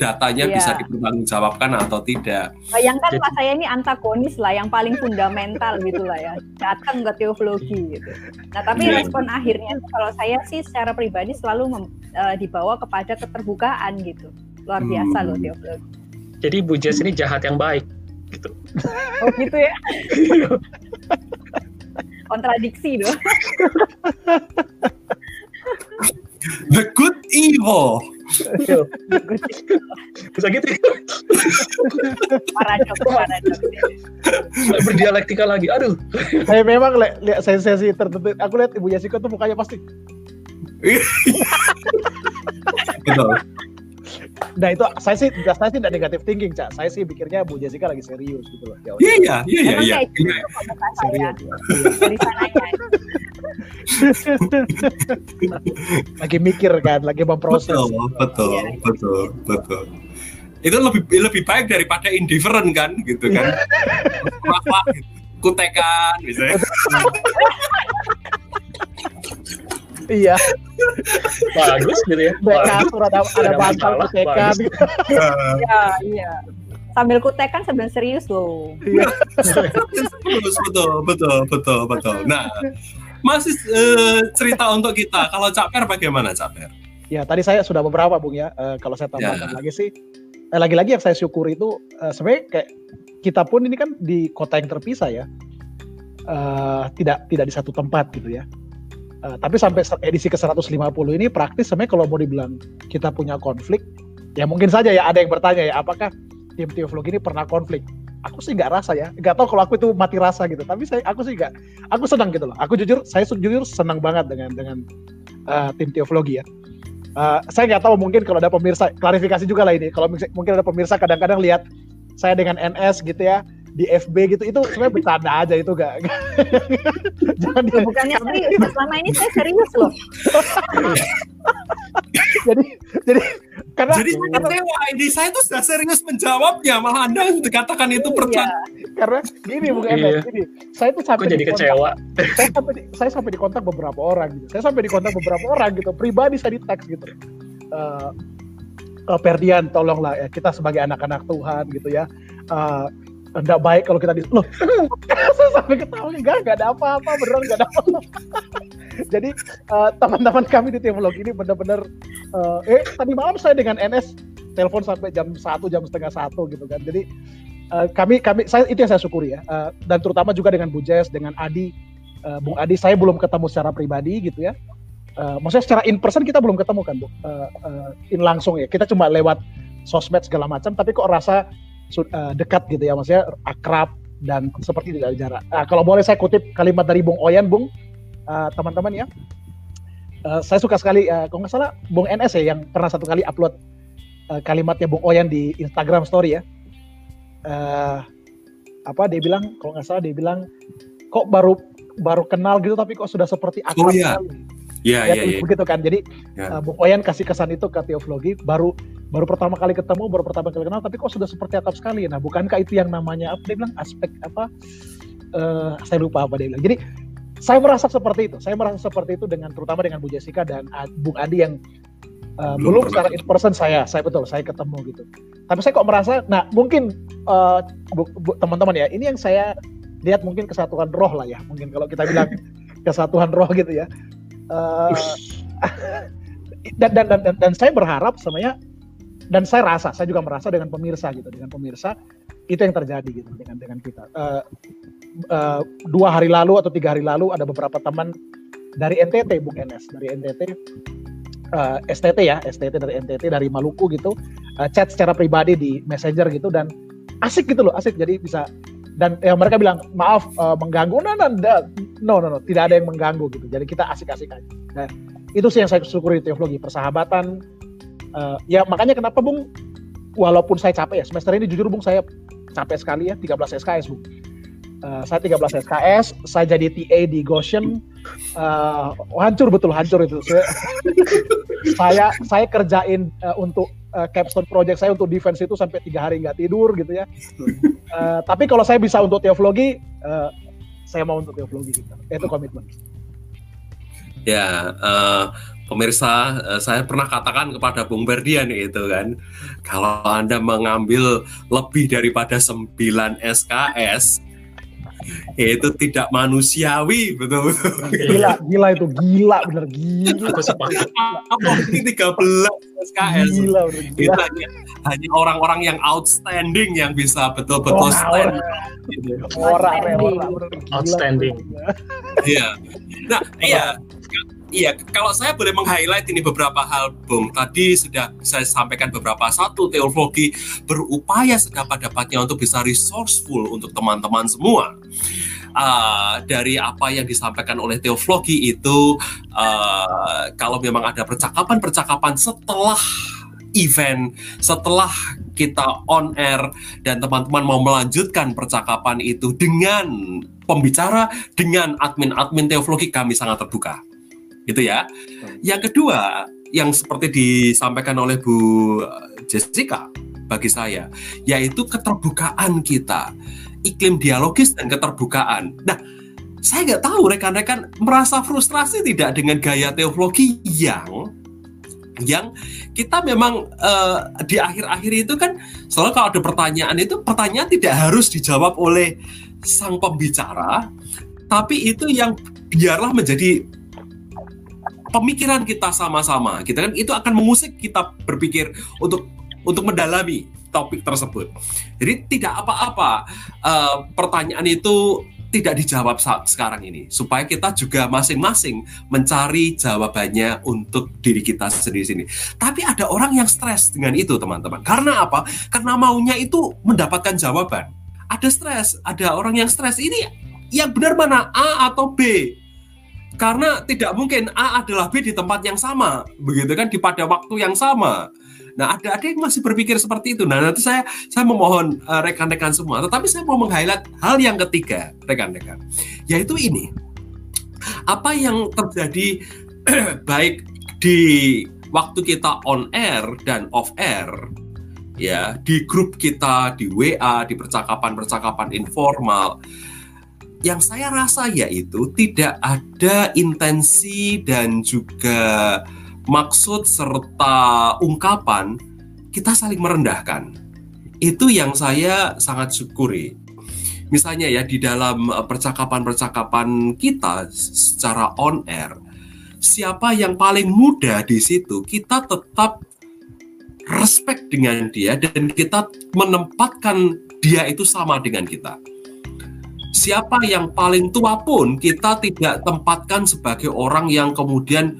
datanya ya. Bisa dipertanggungjawabkan atau tidak. Bayangkanlah jadi, saya ini antagonis lah yang paling fundamental gitulah ya. Datang ke teologi gitu. Nah, tapi ya. Respon akhirnya kalau saya sih secara pribadi selalu mem, e, dibawa kepada keterbukaan gitu. Luar biasa hmm. loh teologi. Jadi Bu Jess ini jahat yang baik gitu. Oh, gitu ya. Kontradiksi loh. The good evil. Bisa gitu. Paradoks, paradoks. Berdialektika lagi. Aduh. Saya memang lihat sensasi tertentu. Aku lihat Ibu Yasiko tuh mukanya pasti. Betul. Nah itu saya sih saya sih tidak negatif thinking, Cak. Saya sih pikirnya Bu Jessica lagi serius gitu loh. Iya, iya, iya, iya. Serius. Dari sananya. Lagi mikir kan, lagi memproses. Betul, betul, ya, ya. betul, betul. Itu lebih lebih baik daripada indifferent kan, gitu kan. Apa kutekan misalnya. Iya. Bagus gitu ya. Bagus. Ada, ada pasal kutekan. Iya, iya. Sambil kutekan sambil serius loh. Iya. betul, betul, betul, betul. Nah, masih uh, cerita untuk kita. Kalau Cak Per bagaimana Cak Per? Ya, tadi saya sudah beberapa, Bung ya. Uh, kalau saya tambahkan ya. lagi sih eh, lagi-lagi yang saya syukuri itu uh, sebenarnya kayak kita pun ini kan di kota yang terpisah ya. Uh, tidak tidak di satu tempat gitu ya. Uh, tapi sampai edisi ke seratus lima puluh ini praktis sebenarnya kalau mau dibilang kita punya konflik, ya mungkin saja ya ada yang bertanya ya apakah tim Theovlogi ini pernah konflik? Aku sih nggak rasa ya, nggak tahu kalau aku itu mati rasa gitu. Tapi saya aku sih nggak, aku senang gitu loh. Aku jujur, saya jujur senang banget dengan dengan uh, tim Theovlogi ya. Uh, saya nggak tahu mungkin kalau ada pemirsa klarifikasi juga lah ini. Kalau mungkin ada pemirsa kadang-kadang lihat saya dengan N S gitu ya. Di F B gitu, itu sebenarnya bercanda aja itu gak. Jadi bukannya serius, selama ini saya serius loh. jadi jadi karena jadi kecewa ini saya tuh sudah serius menjawabnya, malah Anda dikatakan itu percanda. Iya. Karena gini Bung Enes, gini. Saya tuh sampai jadi kecewa. Saya sampai di, saya sampai dikontak beberapa orang gitu. Saya sampai dikontak beberapa orang gitu, pribadi saya di-text gitu. Uh, uh, Ferdian tolonglah ya, kita sebagai anak-anak Tuhan gitu ya. Uh, Enggak baik kalau kita di loh saya sampai ketawa enggak enggak ada apa-apa beneran enggak ada apa-apa. Jadi uh, teman-teman kami di Theovlogi ini benar-benar uh, eh tadi malam saya dengan N S telepon sampai jam satu jam setengah satu gitu kan. Jadi uh, kami kami saya itu yang saya syukuri ya uh, dan terutama juga dengan Bu Jess, dengan Adi uh, Bung Adi saya belum ketemu secara pribadi gitu ya. Uh, maksudnya secara in person kita belum ketemu kan Bu. Uh, uh, in langsung ya. Kita cuma lewat sosmed segala macam tapi kok rasa dekat gitu ya, maksudnya akrab dan seperti tidak ada jarak. Nah, kalau boleh saya kutip kalimat dari Bung Oyan, Bung uh, teman-teman ya, uh, saya suka sekali. Uh, kalau nggak salah Bung N S ya yang pernah satu kali upload uh, kalimatnya Bung Oyan di Instagram Story ya. Uh, apa dia bilang? Kalau nggak salah dia bilang kok baru baru kenal gitu tapi kok sudah seperti akrab. Oh iya, iya iya. Begitu kan. Jadi yeah. uh, Bung Oyan kasih kesan itu ke Theovlogi baru. Baru pertama kali ketemu, baru pertama kali kenal, tapi kok sudah seperti akrab sekali. Nah, bukankah itu yang namanya apa? Dia bilang aspek apa? uh, saya lupa apa dia bilang. Jadi saya merasa seperti itu, saya merasa seperti itu dengan terutama dengan Bu Jessica dan Bung Adi yang uh, belum secara in person saya, saya betul, saya ketemu gitu. Tapi saya kok merasa, nah mungkin uh, bu, bu, teman-teman ya, ini yang saya lihat mungkin kesatuan roh lah ya, mungkin kalau kita bilang kesatuan roh gitu ya. Uh, dan, dan, dan, dan, dan saya berharap sebenarnya, dan saya rasa, saya juga merasa dengan pemirsa gitu, dengan pemirsa itu yang terjadi gitu dengan dengan kita. Uh, uh, dua hari lalu atau tiga hari lalu ada beberapa teman dari N T T, Bung Enes dari N T T, uh, S T T ya, S T T dari N T T dari Maluku gitu, uh, chat secara pribadi di Messenger gitu dan asik gitu loh, asik. Jadi bisa dan ya, mereka bilang maaf uh, mengganggu, nah, nah, nah, no no no tidak ada yang mengganggu gitu. Jadi kita asik-asik aja. Nah, itu sih yang saya syukuri Theovlogi, persahabatan. Uh, ya makanya kenapa Bung, walaupun saya capek ya semester ini, jujur Bung saya capek sekali ya, tiga belas S K S Bung. Uh, saya tiga belas S K S, saya jadi T A di Goshen, uh, hancur betul, hancur itu. Saya saya, saya kerjain uh, untuk uh, capstone project saya untuk defense itu sampai tiga hari nggak tidur gitu ya. Uh, tapi kalau saya bisa untuk Theovlogi, uh, saya mau untuk Theovlogi gitu. Itu komitmen. Ya, uh, pemirsa, uh, saya pernah katakan kepada Bung Berdian itu kan, kalau Anda mengambil lebih daripada sembilan S K S, itu tidak manusiawi, betul-betul. Gila, gila itu, gila, bener, gila. Aku sepakat. Ini tiga belas S K S. Gila, bener, gila. Hanya, hanya orang-orang yang outstanding yang bisa betul-betul oh, stand. Orang, orang, outstanding. Iya. Nah, iya. Iya, kalau saya boleh meng-highlight ini beberapa hal, Bung. Tadi sudah saya sampaikan beberapa. Satu, Theovlogi berupaya sedapat-dapatnya untuk bisa resourceful untuk teman-teman semua. Uh, dari apa yang disampaikan oleh Theovlogi itu, uh, kalau memang ada percakapan-percakapan setelah event, setelah kita on air, dan teman-teman mau melanjutkan percakapan itu dengan pembicara, dengan admin-admin Theovlogi, kami sangat terbuka. Gitu ya. Yang kedua, yang seperti disampaikan oleh Bu Jessica bagi saya, yaitu keterbukaan kita, iklim dialogis dan keterbukaan. Nah, saya nggak tahu rekan-rekan merasa frustrasi tidak dengan gaya Theovlogi yang yang kita memang uh, di akhir-akhir itu kan selalu kalau ada pertanyaan itu, pertanyaan tidak harus dijawab oleh sang pembicara, tapi itu yang biarlah menjadi pemikiran kita sama-sama, kita kan itu akan mengusik kita berpikir untuk untuk mendalami topik tersebut. Jadi tidak apa-apa uh, pertanyaan itu tidak dijawab saat sekarang ini, supaya kita juga masing-masing mencari jawabannya untuk diri kita sendiri-sendiri. Tapi ada orang yang stres dengan itu, teman-teman. Karena apa? Karena maunya itu mendapatkan jawaban. Ada stres, ada orang yang stres ini yang benar mana A atau B? Karena tidak mungkin A adalah B di tempat yang sama, begitu kan, di pada waktu yang sama. Nah, ada ada yang masih berpikir seperti itu. Nah, nanti saya saya memohon uh, rekan-rekan semua, tetapi saya mau meng-highlight hal yang ketiga, rekan-rekan, yaitu ini. Apa yang terjadi baik di waktu kita on air dan off air, ya, di grup kita, di W A, di percakapan-percakapan informal, yang saya rasa yaitu tidak ada intensi dan juga maksud serta ungkapan kita saling merendahkan. Itu yang saya sangat syukuri. Misalnya ya, di dalam percakapan-percakapan kita secara on air, siapa yang paling muda di situ, kita tetap respect dengan dia dan kita menempatkan dia itu sama dengan kita. Siapa yang paling tua pun kita tidak tempatkan sebagai orang yang kemudian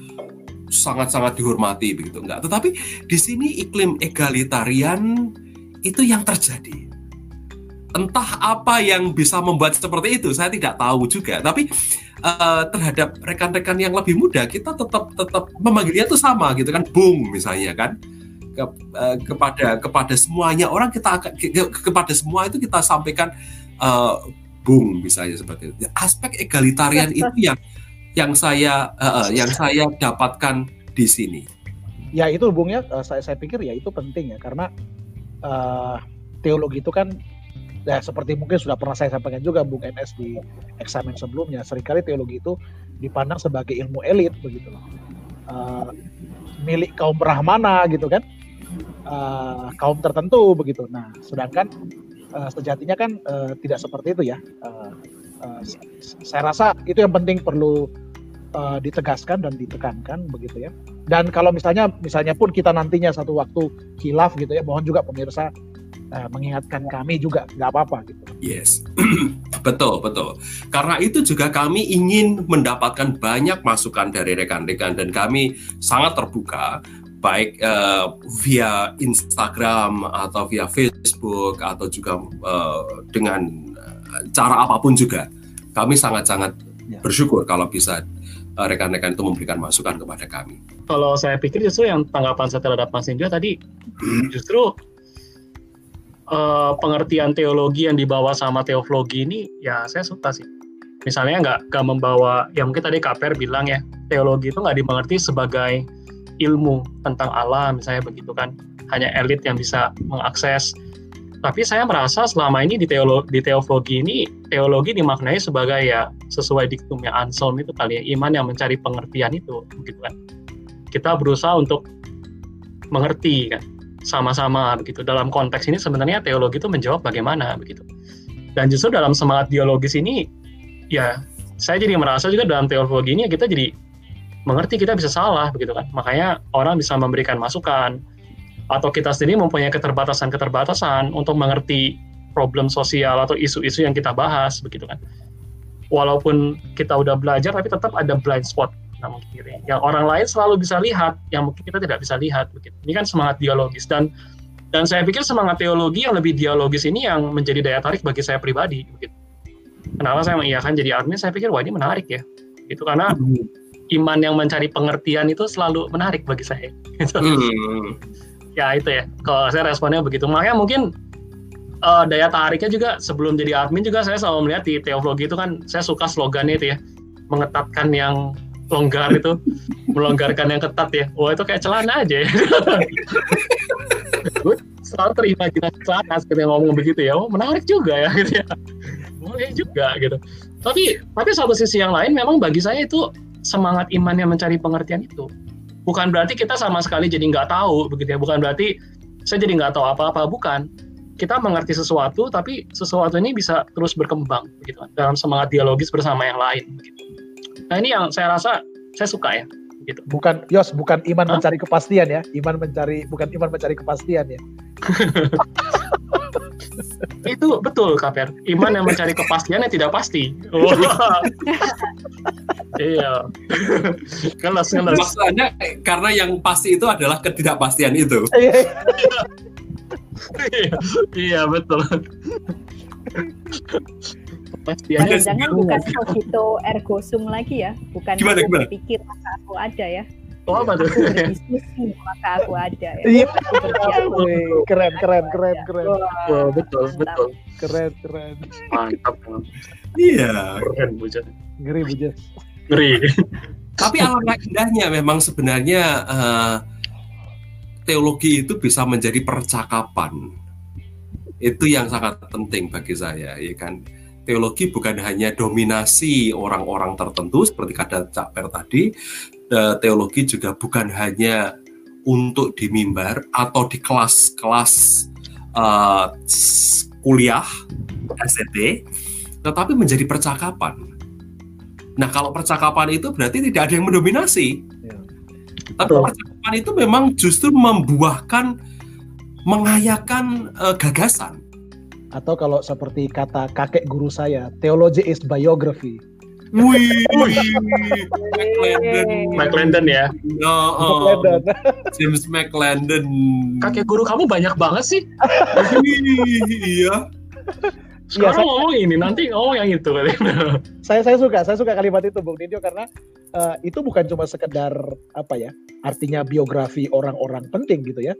sangat-sangat dihormati, begitu, enggak. Tetapi di sini iklim egalitarian itu yang terjadi. Entah apa yang bisa membuat seperti itu, saya tidak tahu juga. Tapi uh, terhadap rekan-rekan yang lebih muda, kita tetap tetap memanggilnya itu sama, gitu kan, Bung misalnya kan. Ke, uh, kepada kepada semuanya orang kita akan ke, ke, kepada semua itu kita sampaikan. Uh, Bung misalnya seperti itu. Aspek egalitarian itu yang yang saya uh, yang saya dapatkan di sini. Ya itu Bung ya, saya saya pikir ya itu penting ya, karena uh, Theovlogi itu kan Ya, seperti mungkin sudah pernah saya sampaikan juga Bung N S di eksamen sebelumnya, seringkali teologi itu dipandang sebagai ilmu elit begitu loh. Uh, milik kaum Brahmana gitu kan, uh, kaum tertentu begitu. Nah, sedangkan uh, sejatinya kan uh, tidak seperti itu ya. Uh, uh, saya rasa itu yang penting perlu uh, ditegaskan dan ditekankan begitu ya. Dan kalau misalnya, misalnya pun kita nantinya satu waktu khilaf gitu ya, mohon juga pemirsa Uh, mengingatkan kami juga, nggak apa-apa gitu. Yes, betul, betul. Karena itu juga kami ingin mendapatkan banyak masukan dari rekan-rekan, dan kami sangat terbuka, baik uh, via Instagram atau via Facebook atau juga uh, dengan cara apapun juga. Kami sangat-sangat ya. bersyukur kalau bisa uh, rekan-rekan itu memberikan masukan kepada kami. Kalau saya pikir justru yang tanggapan saya terhadap Mas Indra tadi, hmm. justru Uh, pengertian teologi yang dibawa sama teovlogi ini, ya saya suka sih. Misalnya nggak membawa, ya mungkin tadi K P R bilang ya, teologi itu nggak dimengerti sebagai ilmu tentang Allah, misalnya begitu kan. Hanya elit yang bisa mengakses. Tapi saya merasa selama ini di, teolo- di teovlogi ini, teologi dimaknai sebagai ya sesuai diktumnya Anselm itu kali ya, iman yang mencari pengertian itu, begitu kan. Kita berusaha untuk mengerti kan, sama-sama begitu. Dalam konteks ini sebenarnya teologi itu menjawab bagaimana begitu. Dan justru dalam semangat dialogis ini, ya saya jadi merasa juga dalam teologi ini kita jadi mengerti kita bisa salah begitu kan. Makanya orang bisa memberikan masukan, atau kita sendiri mempunyai keterbatasan-keterbatasan untuk mengerti problem sosial atau isu-isu yang kita bahas begitu kan. Walaupun kita udah belajar, tapi tetap ada blind spot. Namun kiri, yang orang lain selalu bisa lihat, yang mungkin kita tidak bisa lihat. Begitu. Ini kan semangat dialogis, dan dan saya pikir semangat teologi yang lebih dialogis ini yang menjadi daya tarik bagi saya pribadi. Begitu. Kenapa saya mengiyakan jadi admin? Saya pikir wah ini menarik ya. Itu karena iman yang mencari pengertian itu selalu menarik bagi saya. Hmm. Ya itu ya. Kalau saya responnya begitu, makanya mungkin uh, daya tariknya juga sebelum jadi admin juga saya selalu melihat di teologi itu kan saya suka slogannya itu ya, mengetatkan yang longgar itu, melonggarkan yang ketat ya. Wah itu kayak celana aja ya. Gue selalu terimajinasi celana seperti ngomong begitu ya. Wah menarik juga ya gitu ya. Boleh juga gitu. Tapi tapi satu sisi yang lain memang bagi saya itu semangat iman yang mencari pengertian itu. Bukan berarti kita sama sekali jadi nggak tahu begitu ya. Bukan berarti saya jadi nggak tahu apa-apa, bukan. Kita mengerti sesuatu, tapi sesuatu ini bisa terus berkembang begitu kan, dalam semangat dialogis bersama yang lain gitu. Nah ini yang saya rasa saya suka ya. Gitu. Bukan Yos, bukan iman Hah? mencari kepastian ya, iman mencari bukan iman mencari kepastian ya. Itu betul K P R. Iman yang mencari kepastiannya tidak pasti. Oh. Iya. Kelas kelas. Maksudnya karena yang pasti itu adalah ketidakpastian itu. Iya, iya betul. Pastiannya jangan bukan cogito ergo sum lagi ya, bukan gimana, aku gimana? Berpikir maka aku ada ya. Oh, apa tuh? Berdiskusi maka aku ada ya. Iya. Keren, keren, keren, keren. Wah, betul, betul. Keren, keren. Mantap. Iya. Keren bujet. Ngeri bujet. Ngeri. Tapi alangkah indahnya memang sebenarnya uh, teologi itu bisa menjadi percakapan. Itu yang sangat penting bagi saya, ya kan. Teologi bukan hanya dominasi orang-orang tertentu seperti kata Cak Per tadi. Teologi juga bukan hanya untuk di mimbar atau di kelas-kelas uh, kuliah S E T, tetapi menjadi percakapan. Nah, kalau percakapan itu berarti tidak ada yang mendominasi. Ya. Tapi percakapan itu memang justru membuahkan, mengayakan uh, gagasan. Atau kalau seperti kata kakek guru saya, theology is biography. Wih, McClendon, McClendon ya. No, oh. McClendon. James McClendon. Kakek guru kamu banyak banget sih. Iya. Sekarang ya, ngomong saya, ini nanti ngomong yang itu. saya saya suka, saya suka kalimat itu Bung Didio, karena uh, itu bukan cuma sekedar apa ya, artinya biografi orang-orang penting gitu ya.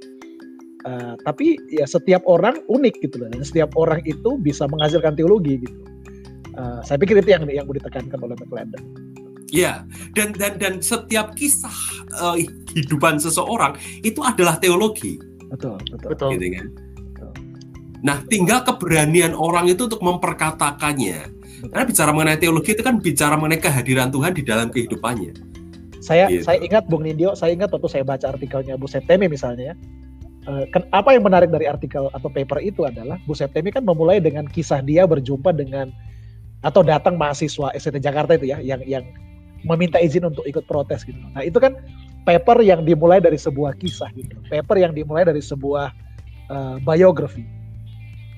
Uh, tapi ya setiap orang unik gitu loh, dan setiap orang itu bisa menghasilkan teologi gitu. Uh, saya pikir itu yang yang ditekankan oleh McClendon. Iya, dan dan dan setiap kisah uh, kehidupan seseorang itu adalah teologi. Betul, betul. Betul. Gitu kan? Betul. Nah, tinggal keberanian orang itu untuk memperkatakannya. Karena bicara mengenai teologi itu kan bicara mengenai kehadiran Tuhan di dalam kehidupannya. Saya gitu. saya ingat Bung Nindyo, saya ingat waktu saya baca artikelnya Bu Septemmy misalnya. Uh, ken- apa yang menarik dari artikel atau paper itu adalah Bu Septemmy kan memulai dengan kisah dia berjumpa dengan atau datang mahasiswa S C T Jakarta itu ya, yang yang meminta izin untuk ikut protes gitu. Nah, itu kan paper yang dimulai dari sebuah kisah gitu. Paper yang dimulai dari sebuah uh, biografi.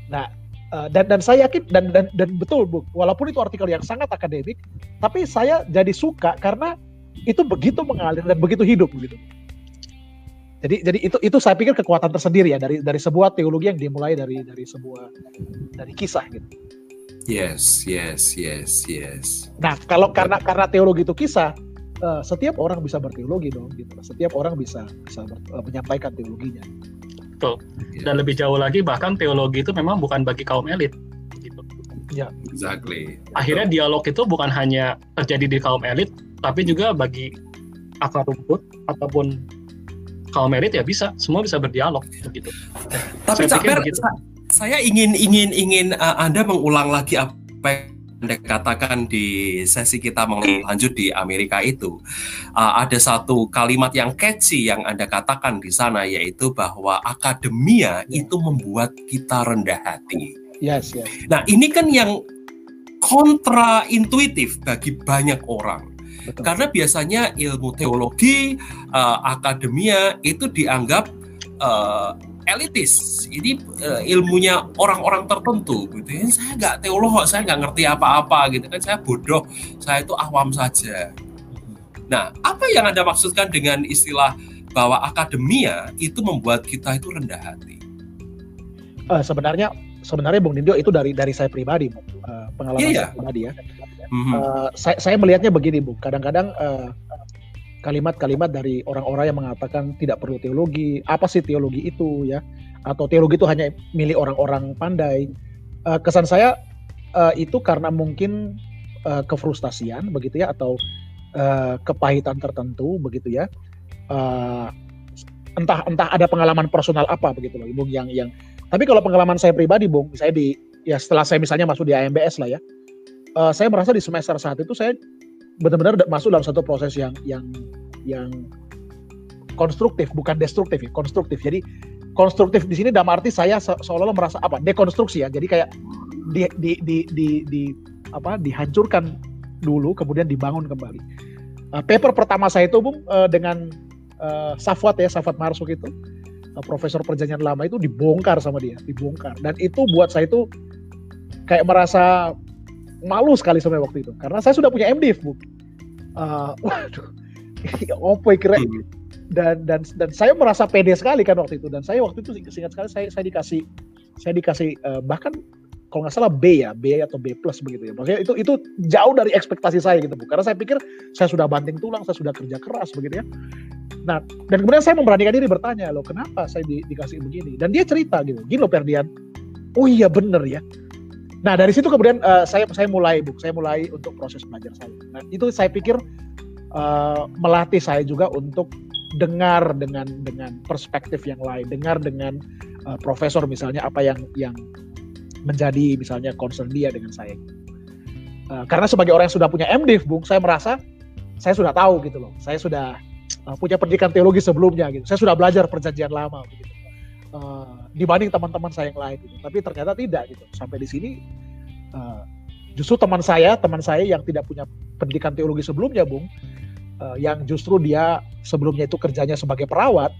Nah, uh, dan dan saya yakin dan dan dan betul Bu, walaupun itu artikel yang sangat akademik, tapi saya jadi suka karena itu begitu mengalir dan begitu hidup gitu. Jadi jadi itu itu saya pikir kekuatan tersendiri ya dari dari sebuah teologi yang dimulai dari dari sebuah dari kisah gitu. Yes, yes, yes, yes. Nah, kalau karena karena teologi itu kisah, uh, setiap orang bisa berteologi dong gitu. Setiap orang bisa bisa ber, uh, menyampaikan teologinya. Betul. Yeah. Dan lebih jauh lagi bahkan teologi itu memang bukan bagi kaum elit. Gitu. Ya, yeah. Exactly. Akhirnya dialog itu bukan hanya terjadi di kaum elit, tapi juga bagi akar rumput ataupun kalau merit ya bisa, semua bisa berdialog begitu. Tapi Cak Ber, saya ingin ingin ingin uh, Anda mengulang lagi apa yang Anda katakan di sesi kita lanjut di Amerika itu. Uh, ada satu kalimat yang catchy yang Anda katakan di sana, yaitu bahwa akademia itu membuat kita rendah hati. Yes, yes. Nah, ini kan yang kontraintuitif bagi banyak orang. Betul. Karena biasanya ilmu teologi, uh, akademia itu dianggap uh, elitis. Ini uh, ilmunya orang-orang tertentu. Gitu. Saya nggak teolog, saya nggak ngerti apa-apa gitu kan. Saya bodoh, saya itu awam saja. Nah, apa yang Anda maksudkan dengan istilah bahwa akademia itu membuat kita itu rendah hati? Uh, sebenarnya, sebenarnya Bung Nindyo itu dari dari saya pribadi, uh, pengalaman yeah, saya yeah. pribadi ya. Mm-hmm. Uh, saya, saya melihatnya begini Bu, kadang-kadang uh, kalimat-kalimat dari orang-orang yang mengatakan tidak perlu teologi, apa sih teologi itu ya, atau teologi itu hanya milik orang-orang pandai, uh, kesan saya uh, itu karena mungkin uh, kefrustasian begitu ya, atau uh, kepahitan tertentu begitu ya, uh, entah entah ada pengalaman personal apa begitu loh Bung yang yang tapi kalau pengalaman saya pribadi Bung, saya di ya setelah saya misalnya masuk di A M B S lah ya. Uh, saya merasa di semester saat itu saya benar-benar masuk dalam satu proses yang yang yang konstruktif, bukan destruktif ya, konstruktif. Jadi konstruktif di sini dalam arti saya se- seolah-olah merasa apa? Dekonstruksi ya. Jadi kayak di di di di, di apa? Dihancurkan dulu kemudian dibangun kembali. Uh, paper pertama saya itu Bung uh, dengan uh, Safwat ya, Safwat Maharsuk itu, uh, profesor perjanjian lama itu dibongkar sama dia, dibongkar. Dan itu buat saya itu kayak merasa malu sekali sampai waktu itu, karena saya sudah punya M D F Bu. Uh, waduh, opo keren. Dan dan dan saya merasa pede sekali kan waktu itu. Dan saya waktu itu singkat sekali saya saya dikasih saya dikasih uh, bahkan kalau nggak salah B ya, B atau B plus begitu ya. Maksudnya itu itu jauh dari ekspektasi saya gitu Bu. Karena saya pikir saya sudah banting tulang, saya sudah kerja keras begitu ya. Nah, dan kemudian saya memberanikan diri bertanya, loh kenapa saya di, dikasih begini? Dan dia cerita gitu, gini loh Ferdian. Oh iya bener ya. Nah dari situ kemudian uh, saya saya mulai Bu, saya mulai untuk proses belajar saya. Nah itu saya pikir uh, melatih saya juga untuk dengar dengan dengan perspektif yang lain, dengar dengan uh, profesor misalnya apa yang yang menjadi misalnya concern dia dengan saya. Uh, karena sebagai orang yang sudah punya M D F Bung, saya merasa saya sudah tahu gitu loh, saya sudah uh, punya pendidikan teologi sebelumnya gitu, saya sudah belajar perjanjian lama gitu. Uh, dibanding teman-teman saya yang lain gitu. Tapi ternyata tidak gitu. Sampai di sini uh, justru teman saya, teman saya yang tidak punya pendidikan teologi sebelumnya, Bung, uh, yang justru dia sebelumnya itu kerjanya sebagai perawat,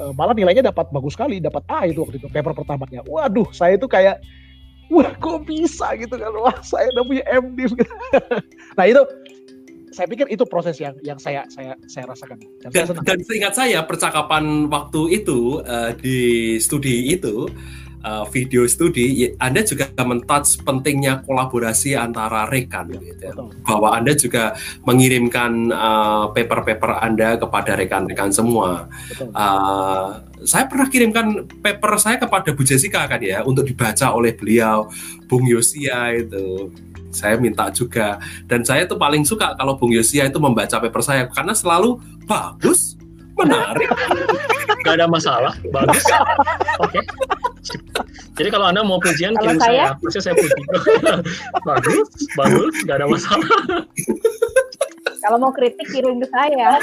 uh, malah nilainya dapat bagus sekali, dapat A itu waktu itu paper pertamanya. Waduh, saya itu kayak, wah kok bisa gitu kan? Wah saya udah punya M D. Gitu. Nah itu. Saya pikir itu proses yang yang saya saya saya rasakan. Dan, dan, saya dan seingat saya percakapan waktu itu uh, di studi itu uh, video studi, Anda juga men-touch pentingnya kolaborasi antara rekan, ya, gitu. Bahwa Anda juga mengirimkan uh, paper-paper Anda kepada rekan-rekan semua. Uh, saya pernah kirimkan paper saya kepada Bu Jessica kan ya untuk dibaca oleh beliau, Bung Yosia itu. Saya minta juga, dan saya tuh paling suka kalau Bung Yosia itu membaca paper saya karena selalu bagus, menarik, gak ada masalah, bagus, oke, okay. Jadi kalau Anda mau pujian kirim saya, pasti saya puji. Bagus, bagus, nggak ada masalah. Kalau mau kritik kirim ke saya.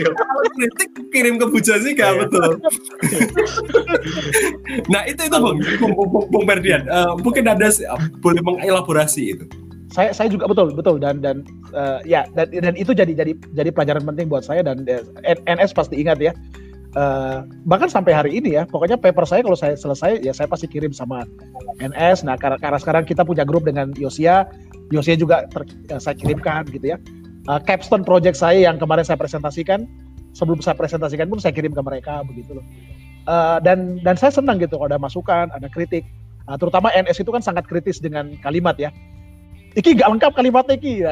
Kalau kritik kirim ke Bu Jessica, betul. Nah itu itu Bung, Bung Ferdian, uh, mungkin Anda uh, boleh mengelaborasi itu. Saya saya juga betul betul dan dan uh, ya dan, dan itu jadi jadi jadi pelajaran penting buat saya dan uh, N S pasti ingat ya. Uh, bahkan sampai hari ini ya, pokoknya paper saya kalau saya selesai ya saya pasti kirim sama N S. Nah karena sekarang kita punya grup dengan Yosia, Yosia juga ter, uh, saya kirimkan gitu ya. Uh, capstone project saya yang kemarin saya presentasikan, sebelum saya presentasikan pun saya kirim ke mereka begitu loh. Uh, dan dan saya senang gitu kalau ada masukan, ada kritik. Uh, terutama N S itu kan sangat kritis dengan kalimat ya. Iki nggak lengkap kalimatnya Iki.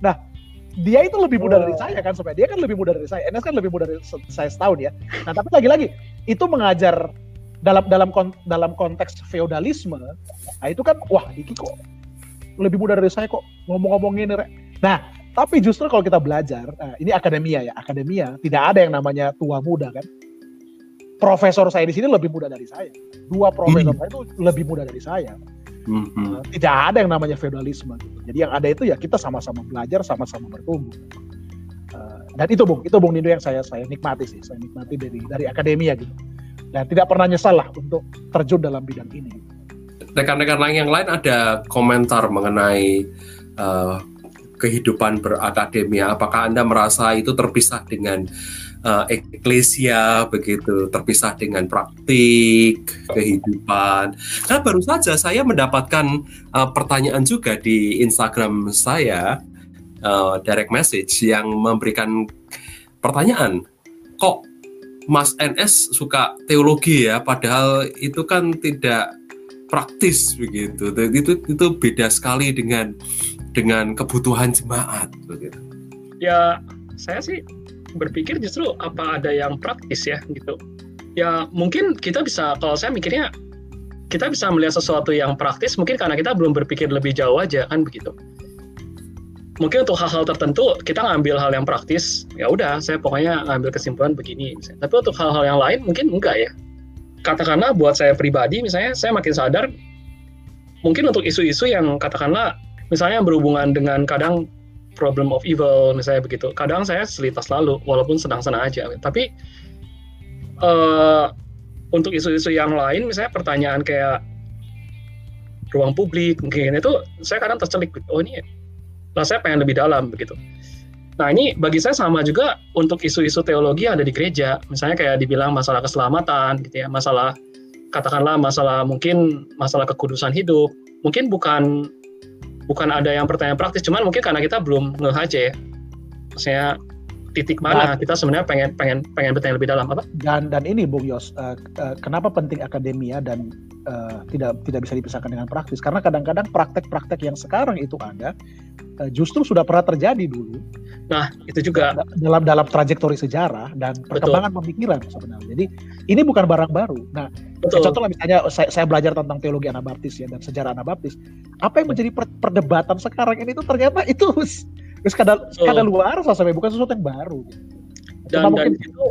Nah. Dia itu lebih muda dari saya kan, supaya dia kan lebih muda dari saya. N S kan lebih muda dari saya setahun ya. Nah tapi lagi-lagi itu mengajar dalam dalam dalam konteks feodalisme. Nah itu kan wah Diki kok lebih muda dari saya kok ngomong-ngomongin. Nah tapi justru kalau kita belajar ini akademia ya, akademia tidak ada yang namanya tua muda kan. Profesor saya di sini lebih muda dari saya. Dua profesor hmm. saya itu lebih muda dari saya. Mm-hmm. Tidak ada yang namanya feudalisme gitu. Jadi yang ada itu ya kita sama-sama belajar, sama-sama bertumbuh. Uh, dan itu Bung, itu Bung Nindo yang saya saya nikmati sih, saya nikmati dari dari akademia gitu. Dan tidak pernah nyesal lah untuk terjun dalam bidang ini. Rekan-rekan yang lain ada komentar mengenai uh, kehidupan berakademia. Apakah Anda merasa itu terpisah dengan Uh, eklesia begitu, terpisah dengan praktik kehidupan. Nah baru saja saya mendapatkan uh, pertanyaan juga di Instagram saya, uh, direct message yang memberikan pertanyaan, kok Mas N S suka teologi ya, padahal itu kan tidak praktis begitu. Itu itu beda sekali dengan dengan kebutuhan jemaat begitu. Ya saya sih berpikir justru apa ada yang praktis ya gitu. Ya mungkin kita bisa, kalau saya mikirnya kita bisa melihat sesuatu yang praktis mungkin karena kita belum berpikir lebih jauh aja kan begitu. Mungkin untuk hal-hal tertentu kita ngambil hal yang praktis, ya udah saya pokoknya ngambil kesimpulan begini misalnya. Tapi untuk hal-hal yang lain mungkin enggak ya. Katakanlah buat saya pribadi misalnya saya makin sadar mungkin untuk isu-isu yang katakanlah misalnya berhubungan dengan kadang problem of evil misalnya begitu. Kadang saya selitas lalu walaupun senang-senang aja. Tapi uh, untuk isu-isu yang lain misalnya pertanyaan kayak ruang publik mungkin itu saya kadang tercelik. Oh ini lah saya pengen lebih dalam begitu. Nah ini bagi saya sama juga untuk isu-isu teologi yang ada di gereja. Misalnya kayak dibilang masalah keselamatan gitu ya. Masalah katakanlah masalah mungkin masalah kekudusan hidup. Mungkin bukan Bukan ada yang pertanyaan praktis, cuman mungkin karena kita belum ngeh aja ya. Maksudnya titik mana nah, kita sebenarnya pengen pengen pengen bertanya lebih dalam apa? Dan dan ini Bung Yos, uh, uh, kenapa penting akademia dan uh, tidak tidak bisa dipisahkan dengan praktis? Karena kadang-kadang praktek-praktek yang sekarang itu ada uh, justru sudah pernah terjadi dulu. Nah itu juga dalam dalam trajektori sejarah dan perkembangan betul. Pemikiran sebenarnya. Jadi ini bukan barang baru. Nah betul. Contoh misalnya saya, saya belajar tentang teologi Anabaptis ya dan sejarah Anabaptis. Apa yang menjadi per, perdebatan sekarang ini itu ternyata itu kadang kadang luar sampai bukan sesuatu yang baru. Dan, dan mungkin, itu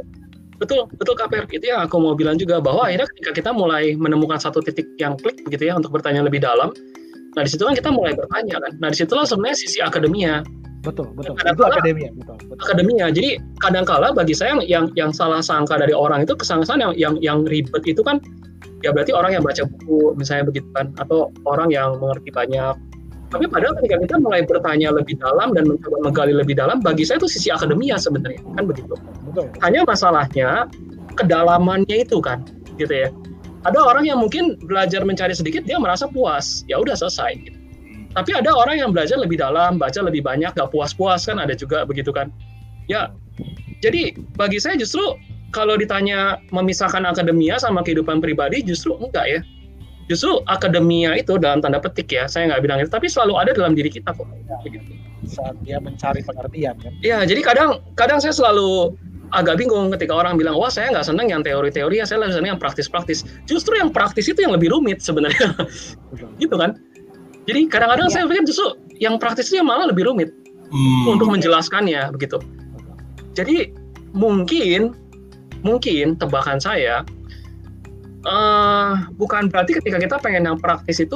betul betul K P R itu yang aku mau bilang juga bahwa akhirnya ketika kita mulai menemukan satu titik yang klik begitu ya untuk bertanya lebih dalam. Nah di situ kan kita mulai bertanya kan. Nah di situlah sebenarnya sisi akademia. Betul, betul. Itu akademia, betul, betul. Akademia. Jadi kadangkala bagi saya yang yang salah sangka dari orang itu kesan-kesan yang yang yang ribet itu kan ya berarti orang yang baca buku misalnya begitu kan atau orang yang mengerti banyak. Tapi padahal ketika kita mulai bertanya lebih dalam dan mencoba menggali lebih dalam, bagi saya itu sisi akademia sebenarnya kan begitu. Betul. Hanya masalahnya kedalamannya itu kan, gitu ya. Ada orang yang mungkin belajar mencari sedikit dia merasa puas, ya udah selesai. Gitu. Tapi ada orang yang belajar lebih dalam, baca lebih banyak, gak puas-puas kan ada juga begitu kan. Ya, jadi bagi saya justru kalau ditanya memisahkan akademia sama kehidupan pribadi justru enggak ya. Justru akademia itu dalam tanda petik ya, saya nggak bilang itu, tapi selalu ada dalam diri kita kok. Begitu. Saat dia mencari pengertian kan. Ya, jadi kadang kadang saya selalu agak bingung ketika orang bilang, wah saya nggak seneng yang teori-teori, saya lebih seneng yang praktis-praktis. Justru yang praktis itu yang lebih rumit sebenarnya. Gitu kan. Jadi kadang-kadang ya. Saya pikir justru yang praktisnya malah lebih rumit hmm. untuk menjelaskannya begitu. Jadi mungkin mungkin tebakan saya uh, bukan berarti ketika kita pengen yang praktis itu,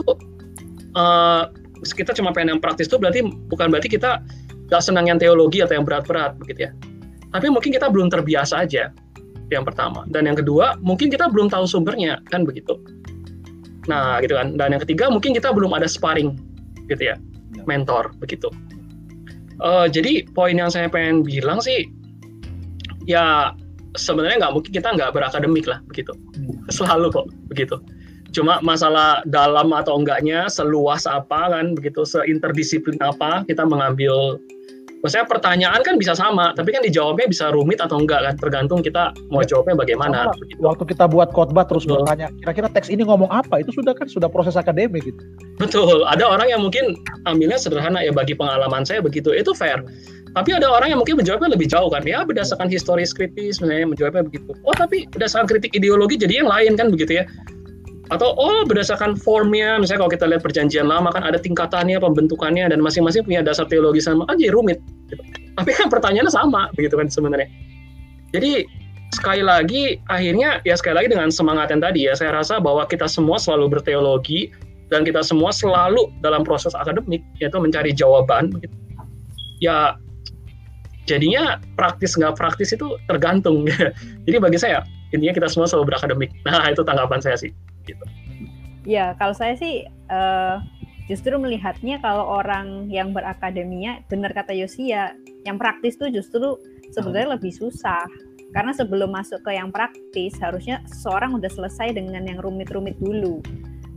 uh, kita cuma pengen yang praktis itu berarti bukan berarti kita gak senang yang teologi atau yang berat-berat begitu ya. Tapi mungkin kita belum terbiasa aja, yang pertama. Dan yang kedua, mungkin kita belum tahu sumbernya, kan begitu. Nah, gitu kan. Dan yang ketiga, mungkin kita belum ada sparring, gitu ya, mentor, begitu. Uh, jadi poin yang saya pengen bilang sih, ya sebenarnya nggak mungkin kita nggak berakademik lah, begitu. Selalu kok, begitu. Cuma masalah dalam atau enggaknya, seluas apa kan, begitu, seinterdisiplin apa kita mengambil. Maksudnya pertanyaan kan bisa sama, tapi kan dijawabnya bisa rumit atau enggak kan, tergantung kita mau jawabnya bagaimana. Begitu. Waktu kita buat khotbah terus betul. Bertanya, kira-kira teks ini ngomong apa, itu sudah kan, sudah proses akademik gitu. Betul, ada orang yang mungkin ambilnya sederhana, ya bagi pengalaman saya begitu, itu fair. Tapi ada orang yang mungkin menjawabnya lebih jauh kan, ya berdasarkan historis kritis, misalnya menjawabnya begitu. Oh tapi berdasarkan kritik ideologi jadi yang lain kan begitu ya. Atau oh berdasarkan formnya, misalnya kalau kita lihat perjanjian lama kan ada tingkatannya, pembentukannya, dan masing-masing punya dasar teologi sama, ah jadi rumit gitu. Tapi kan pertanyaannya sama begitu kan sebenarnya. Jadi sekali lagi akhirnya ya sekali lagi dengan semangat yang tadi ya, saya rasa bahwa kita semua selalu berteologi dan kita semua selalu dalam proses akademik yaitu mencari jawaban gitu. Ya jadinya praktis nggak praktis itu tergantung gitu. Jadi bagi saya intinya kita semua selalu berakademik. Nah itu tanggapan saya sih. Gitu. Ya, kalau saya sih uh, justru melihatnya kalau orang yang berakademia, benar kata Yosia, yang praktis tuh justru sebenarnya hmm. lebih susah. Karena sebelum masuk ke yang praktis, harusnya seorang udah selesai dengan yang rumit-rumit dulu.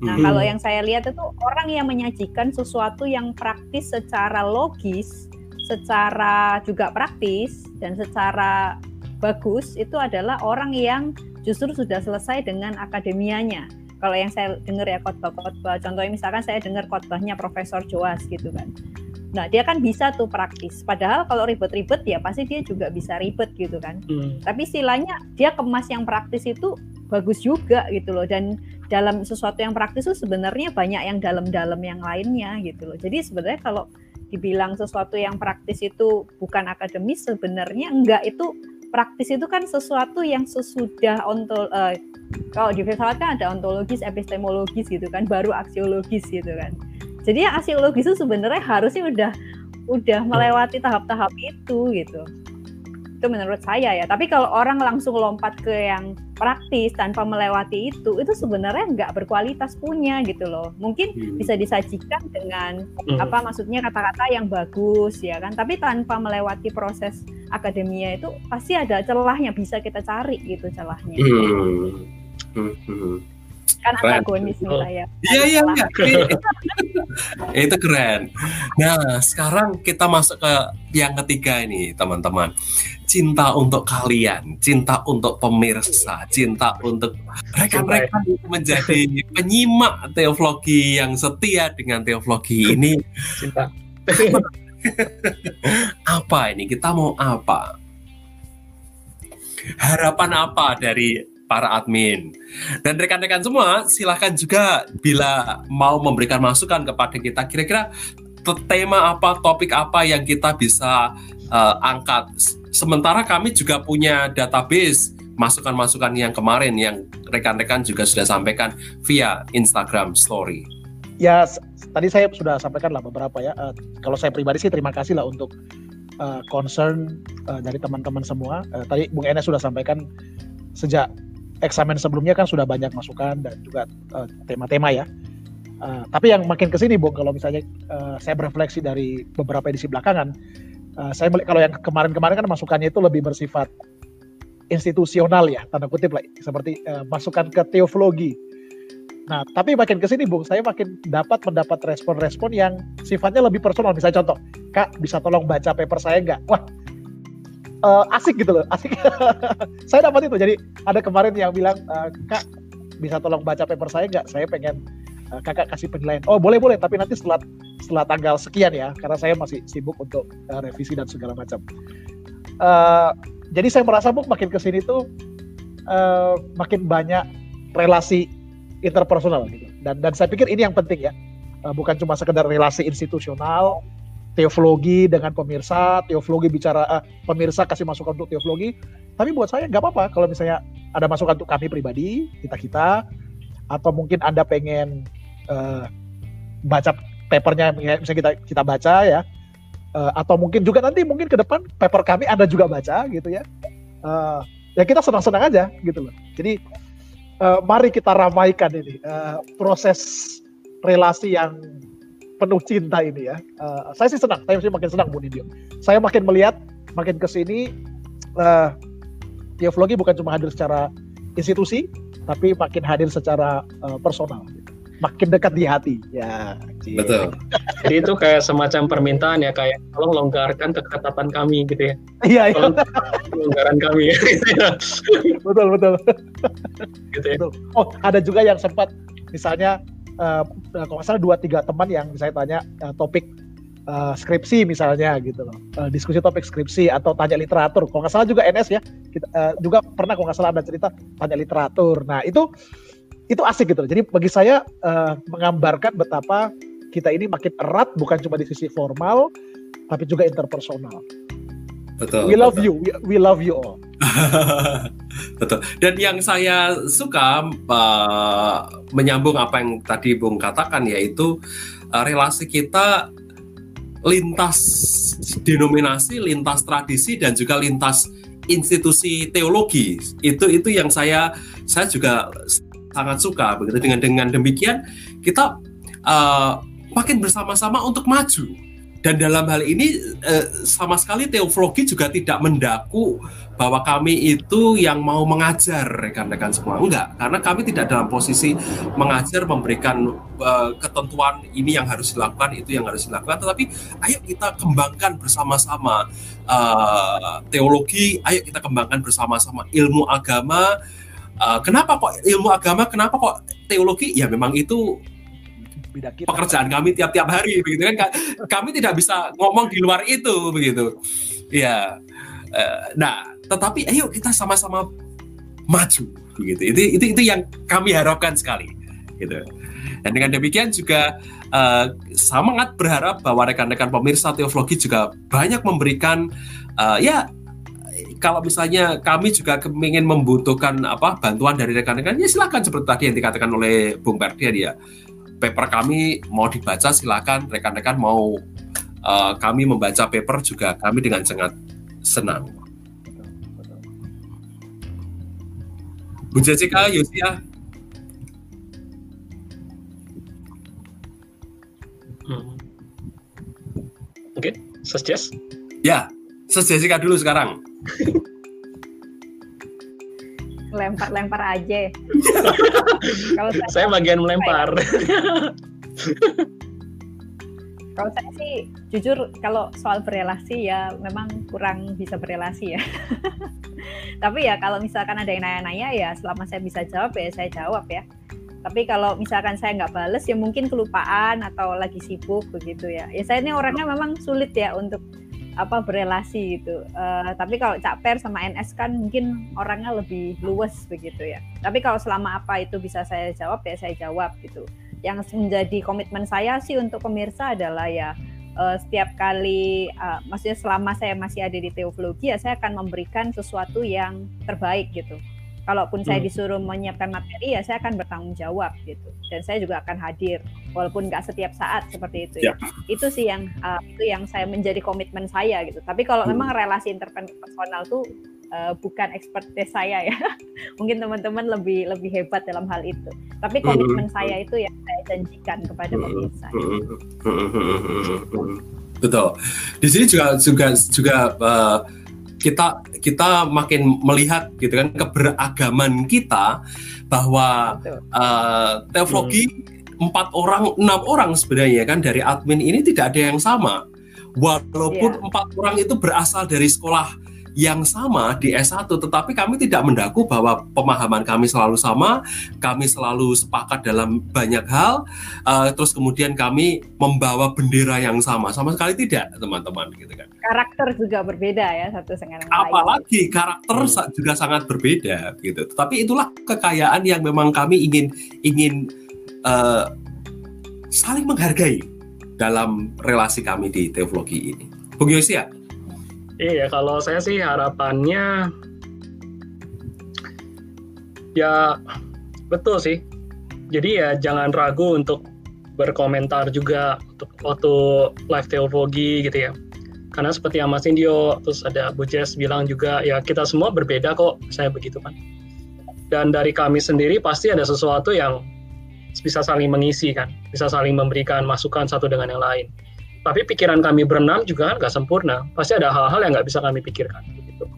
Nah, hmm. kalau yang saya lihat itu orang yang menyajikan sesuatu yang praktis secara logis, secara juga praktis, dan secara bagus, itu adalah orang yang justru sudah selesai dengan akademianya. Kalau yang saya dengar ya khotbah-khotbah, contohnya misalkan saya dengar khotbahnya Profesor Joas gitu kan. Nah dia kan bisa tuh praktis, padahal kalau ribet-ribet ya pasti dia juga bisa ribet gitu kan. Hmm. Tapi istilahnya dia kemas yang praktis itu bagus juga gitu loh. Dan dalam sesuatu yang praktis itu sebenarnya banyak yang dalam-dalam yang lainnya gitu loh. Jadi sebenarnya kalau dibilang sesuatu yang praktis itu bukan akademis, sebenarnya enggak. Itu praktis itu kan sesuatu yang sesudah ontol, uh, kalau di filsafat kan ada ontologis, epistemologis gitu kan, baru aksiologis gitu kan. Jadi yang aksiologis itu sebenarnya harusnya udah udah melewati tahap-tahap itu gitu. Itu menurut saya ya. Tapi kalau orang langsung lompat ke yang praktis tanpa melewati itu, itu sebenarnya nggak berkualitas punya gitu loh. Mungkin hmm. bisa disajikan dengan hmm. apa maksudnya kata-kata yang bagus ya kan. Tapi tanpa melewati proses akademia itu pasti ada celahnya, bisa kita cari gitu celahnya. Hmm. Hmm. Hmm. Kan antagonis nih saya. Iya iya iya. Itu keren. Nah, sekarang kita masuk ke yang ketiga ini, teman-teman. Cinta untuk kalian, cinta untuk pemirsa, cinta untuk rekan-rekan menjadi penyimak teologi yang setia dengan teologi ini. Cinta. Apa ini, kita mau apa, harapan apa dari para admin dan rekan-rekan semua? Silahkan juga bila mau memberikan masukan kepada kita, kira-kira tema apa, topik apa yang kita bisa uh, angkat. Sementara kami juga punya database masukan-masukan yang kemarin yang rekan-rekan juga sudah sampaikan via Instagram story. Ya, tadi saya sudah sampaikan lah beberapa ya. Uh, kalau saya pribadi sih terima kasih lah untuk uh, concern uh, dari teman-teman semua. Uh, tadi Bung Enes sudah sampaikan sejak eksamen sebelumnya kan sudah banyak masukan dan juga uh, tema-tema ya. Uh, tapi yang makin kesini Bung, kalau misalnya uh, saya berefleksi dari beberapa edisi belakangan, uh, saya kalau yang kemarin-kemarin kan masukannya itu lebih bersifat institusional ya, tanda kutip lah, seperti uh, masukan ke teologi. Nah, tapi makin kesini Bung, saya makin dapat mendapat respon-respon yang sifatnya lebih personal. Misalnya contoh, Kak, bisa tolong baca paper saya nggak? Wah, uh, asik gitu loh, asik. Saya dapat itu. Jadi ada kemarin yang bilang, uh, Kak, bisa tolong baca paper saya nggak? Saya pengen uh, kakak kasih penilaian. Oh, boleh-boleh, tapi nanti setelah, setelah tanggal sekian ya, karena saya masih sibuk untuk uh, revisi dan segala macam. Uh, jadi saya merasa Bung, makin kesini tuh uh, makin banyak relasi interpersonal gitu. Dan dan saya pikir ini yang penting ya. Bukan cuma sekedar relasi institusional, teologi dengan pemirsa, teologi bicara eh, pemirsa kasih masukan untuk teologi, tapi buat saya enggak apa-apa kalau misalnya ada masukan untuk kami pribadi, kita-kita, atau mungkin Anda pengen uh, baca papernya, misalnya kita kita baca ya, uh, atau mungkin juga nanti mungkin ke depan paper kami Anda juga baca gitu ya, uh, ya kita senang-senang aja gitu loh. Jadi uh, mari kita ramaikan ini uh, proses relasi yang penuh cinta ini ya. Uh, saya sih senang, saya sih makin senang Bu Nidio. Saya makin melihat, makin kesini, uh, Theovlogi bukan cuma hadir secara institusi, tapi makin hadir secara uh, personal, makin dekat di hati ya. Cie. Betul. Jadi itu kayak semacam permintaan ya, kayak tolong longgarkan keketatan kami gitu ya. Iya, iya. Longgaran kami. Betul, betul. Gitu ya. Betul. Oh, ada juga yang sempat misalnya uh, kalau nggak salah dua tiga teman yang misalnya tanya uh, topik Uh, skripsi misalnya gitu loh, uh, diskusi topik skripsi atau tanya literatur. Kalau nggak salah juga N S ya, kita, uh, juga pernah kalau nggak salah ada cerita tanya literatur. Nah itu itu asik gitu loh. Jadi bagi saya uh, menggambarkan betapa kita ini makin erat bukan cuma di sisi formal tapi juga interpersonal. Betul, we love betul. you, we, we love you all. Betul. Dan yang saya suka uh, menyambung apa yang tadi Bung katakan yaitu uh, relasi kita lintas denominasi, lintas tradisi, dan juga lintas institusi teologi. Itu itu yang saya saya juga sangat suka. Begitu dengan dengan demikian kita uh, makin bersama-sama untuk maju. Dan dalam hal ini uh, sama sekali Theovlogi juga tidak mendaku bahwa kami itu yang mau mengajar rekan-rekan semua. Enggak, karena kami tidak dalam posisi mengajar, memberikan uh, ketentuan ini yang harus dilakukan, itu yang harus dilakukan. Tetapi ayo kita kembangkan bersama-sama uh, teologi, ayo kita kembangkan bersama-sama ilmu agama. Uh, kenapa kok ilmu agama, kenapa kok teologi? Ya memang itu Kita, pekerjaan kami tiap-tiap hari begitu kan, kami tidak bisa ngomong di luar itu begitu ya. Nah tetapi ayo kita sama-sama maju begitu, itu itu itu yang kami harapkan sekali gitu. Dan dengan demikian juga uh, sangat berharap bahwa rekan-rekan pemirsa Theovlogi juga banyak memberikan uh, ya kalau misalnya kami juga ingin membutuhkan apa bantuan dari rekan-rekan ya silakan, seperti tadi yang dikatakan oleh Bung Perdian ya, paper kami mau dibaca silakan, rekan-rekan mau uh, kami membaca paper juga kami dengan sangat senang. Bu Jessica, Yosia. Hmm. Oke, okay. Sis Jess. Ya, Sis Jessica dulu sekarang. Lempar-lempar aja. Kalau saya, saya bagian melempar. Kalau saya sih jujur kalau soal berelasi ya memang kurang bisa berelasi ya. Tapi ya kalau misalkan ada yang nanya-nanya ya selama saya bisa jawab ya saya jawab ya. Tapi kalau misalkan saya nggak bales ya mungkin kelupaan atau lagi sibuk begitu ya. Ya saya ini orangnya memang sulit ya untuk apa berelasi gitu. Uh, tapi kalau Cak Per sama N S kan mungkin orangnya lebih luwes begitu ya. Tapi kalau selama apa itu bisa saya jawab ya saya jawab gitu. Yang menjadi komitmen saya sih untuk pemirsa adalah ya uh, setiap kali uh, maksudnya selama saya masih ada di Theovlogi ya saya akan memberikan sesuatu yang terbaik gitu. Kalaupun hmm. saya disuruh menyiapkan materi ya saya akan bertanggung jawab gitu, dan saya juga akan hadir walaupun nggak setiap saat seperti itu ya. Yeah. Itu sih yang uh, itu yang saya menjadi komitmen saya gitu. Tapi kalau hmm. memang relasi interpersonal tuh uh, bukan expertise saya ya. Mungkin teman-teman lebih lebih hebat dalam hal itu. Tapi komitmen hmm. saya itu yang saya janjikan kepada pemirsa. Betul. Di sini juga juga juga uh, kita kita makin melihat gitu kan keberagaman kita bahwa uh, Theovlogi empat hmm. orang enam orang sebenarnya kan dari admin ini tidak ada yang sama walaupun empat yeah. orang itu berasal dari sekolah yang sama di S satu, tetapi kami tidak mendaku bahwa pemahaman kami selalu sama, kami selalu sepakat dalam banyak hal, uh, terus kemudian kami membawa bendera yang sama, sama sekali tidak teman-teman gitu kan. Karakter juga berbeda ya satu dengan yang lain. Apalagi karakter hmm. juga sangat berbeda gitu. Tapi itulah kekayaan yang memang kami ingin ingin uh, saling menghargai dalam relasi kami di Theovlogi ini. Bung Yosia. Iya, kalau saya sih harapannya Ya betul sih. Jadi ya jangan ragu untuk berkomentar juga untuk waktu live Theovlogi gitu ya. Karena seperti yang Mas Indio, terus ada Bu Jess bilang juga, ya kita semua berbeda kok, saya begitu kan. Dan dari kami sendiri pasti ada sesuatu yang bisa saling mengisi kan, bisa saling memberikan masukan satu dengan yang lain. Tapi pikiran kami berenam juga kan nggak sempurna, pasti ada hal-hal yang nggak bisa kami pikirkan gitu.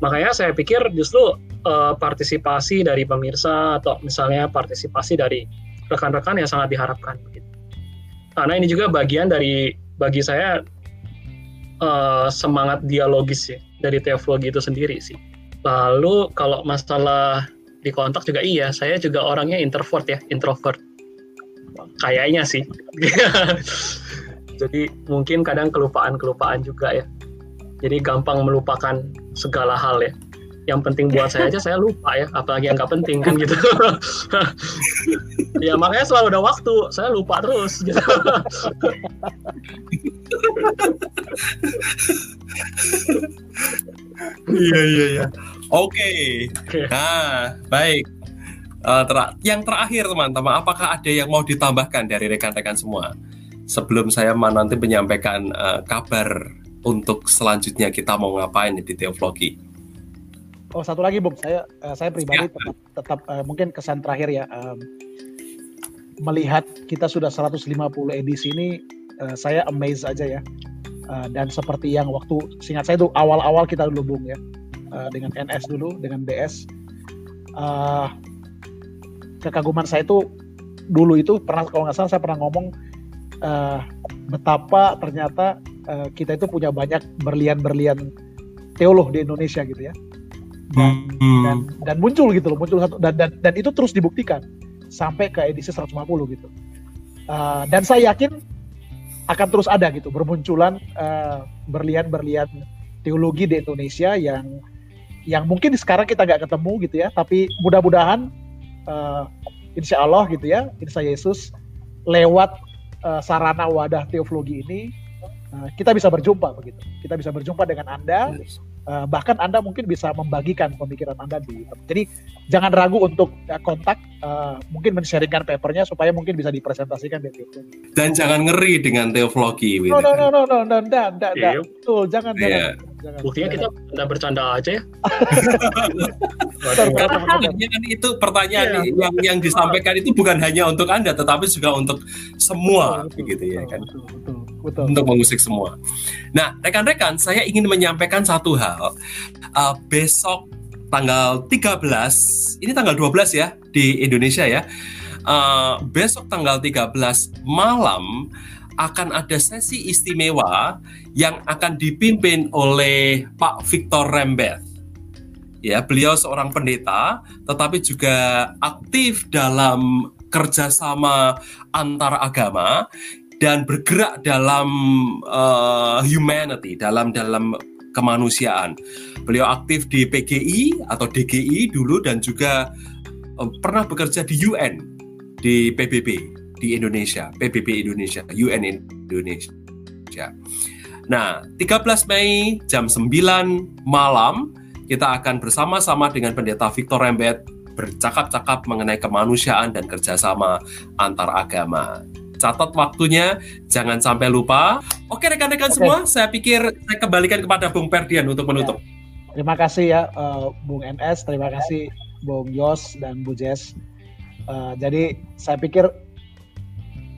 Makanya saya pikir justru uh, partisipasi dari pemirsa atau misalnya partisipasi dari rekan-rekan yang sangat diharapkan gitu. Karena ini juga bagian dari, bagi saya, Uh, semangat dialogis ya dari Theovlogi itu sendiri sih. Lalu kalau masalah di kontak juga iya, saya juga orangnya introvert ya, introvert. Kayaknya sih. Jadi mungkin kadang kelupaan-kelupaan juga ya. Jadi gampang melupakan segala hal ya. Yang penting buat saya aja saya lupa ya, apalagi yang nggak penting kan gitu. Ya makanya selalu ada waktu, saya lupa terus gitu. Iya iya iya. Oke. Nah baik. Uh, ter- yang terakhir teman-teman, apakah ada yang mau ditambahkan dari rekan-rekan semua sebelum saya nanti menyampaikan uh, kabar untuk selanjutnya kita mau ngapain di Theovlogi? Oh satu lagi Bung, saya uh, saya pribadi tetap, tetap uh, mungkin kesan terakhir ya, um, melihat kita sudah seratus lima puluh edisi ini, uh, saya amazed aja ya, uh, dan seperti yang waktu seingat saya itu awal-awal kita dulu Bung ya, uh, dengan N S dulu, dengan D S, uh, kekaguman saya itu dulu itu pernah, kalau nggak salah saya pernah ngomong uh, betapa ternyata uh, kita itu punya banyak berlian-berlian teolog di Indonesia gitu ya. Dan, hmm. dan dan muncul gitu loh, muncul satu dan dan, dan itu terus dibuktikan sampai ke edisi seratus lima puluh gitu. Uh, dan saya yakin akan terus ada gitu bermunculan uh, berlian-berlian teologi di Indonesia yang yang mungkin sekarang kita nggak ketemu gitu ya, tapi mudah-mudahan uh, insya Allah gitu ya, insya Yesus lewat uh, sarana wadah Theovlogi ini uh, kita bisa berjumpa begitu, kita bisa berjumpa dengan Anda. Yes. Uh, bahkan Anda mungkin bisa membagikan pemikiran Anda di, jadi jangan ragu untuk uh, kontak, uh, mungkin men-sharingkan papernya supaya mungkin bisa dipresentasikan di Theovlogi. Dan jangan ngeri dengan Theovlogi. No no no no no no, da, da, da. Betul, jangan yeah. jangan. Buktinya kita bercanda aja ya. Karena pertanyaan itu pertanyaan yeah. yang yang disampaikan itu bukan hanya untuk Anda tetapi juga untuk semua, betul, begitu betul, ya kan. Betul, betul. Betul. Untuk mengusik semua. Nah, rekan-rekan, saya ingin menyampaikan satu hal. Uh, besok tanggal tiga belas, ini tanggal dua belas ya di Indonesia ya. Uh, besok tanggal tiga belas malam akan ada sesi istimewa yang akan dipimpin oleh Pak Victor Rembeth. Ya, beliau seorang pendeta, tetapi juga aktif dalam kerjasama antar agama. Dan bergerak dalam uh, humanity, dalam dalam kemanusiaan. Beliau aktif di P G I atau D G I dulu dan juga uh, pernah bekerja di U N, di P B B di Indonesia, P B B Indonesia, U N Indonesia. Nah, tiga belas Mei jam sembilan malam kita akan bersama-sama dengan Pendeta Victor Rembeth bercakap-cakap mengenai kemanusiaan dan kerjasama antar agama. Catat waktunya, jangan sampai lupa. Oke rekan-rekan Oke. semua, saya pikir saya kembalikan kepada Bung Perdian untuk menutup. Ya. Terima kasih ya uh, Bung N S, terima kasih Bung Yos dan Bu Jess. Uh, jadi saya pikir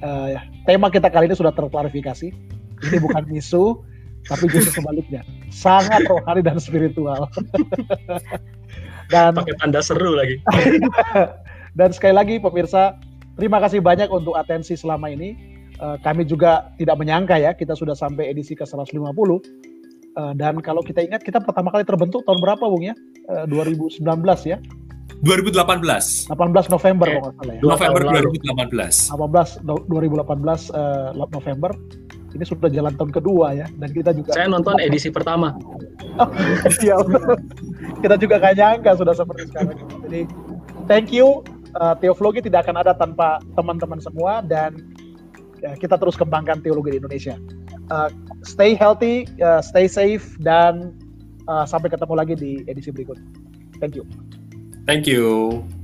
uh, tema kita kali ini sudah terklarifikasi. Ini bukan isu, tapi justru sebaliknya. Sangat rohani dan spiritual. Dan pakai tanda seru lagi. Dan sekali lagi pemirsa, terima kasih banyak untuk atensi selama ini. Uh, kami juga tidak menyangka ya, kita sudah sampai edisi ke seratus lima puluh. Uh, dan kalau kita ingat, kita pertama kali terbentuk tahun berapa, Bung ya? Uh, dua ribu sembilan belas ya? dua ribu delapan belas. delapan belas November kalau nggak salah ya. November dua ribu delapan belas. dua ribu delapan belas uh, November. Ini sudah jalan tahun kedua ya. Dan kita juga. Saya nonton edisi pertama. Ya, kita juga nggak nyangka sudah seperti sekarang. Jadi, thank you. Uh, Theovlogi tidak akan ada tanpa teman-teman semua dan ya, kita terus kembangkan teologi di Indonesia. Uh, stay healthy, uh, stay safe, dan uh, sampai ketemu lagi di edisi berikut. Thank you. Thank you.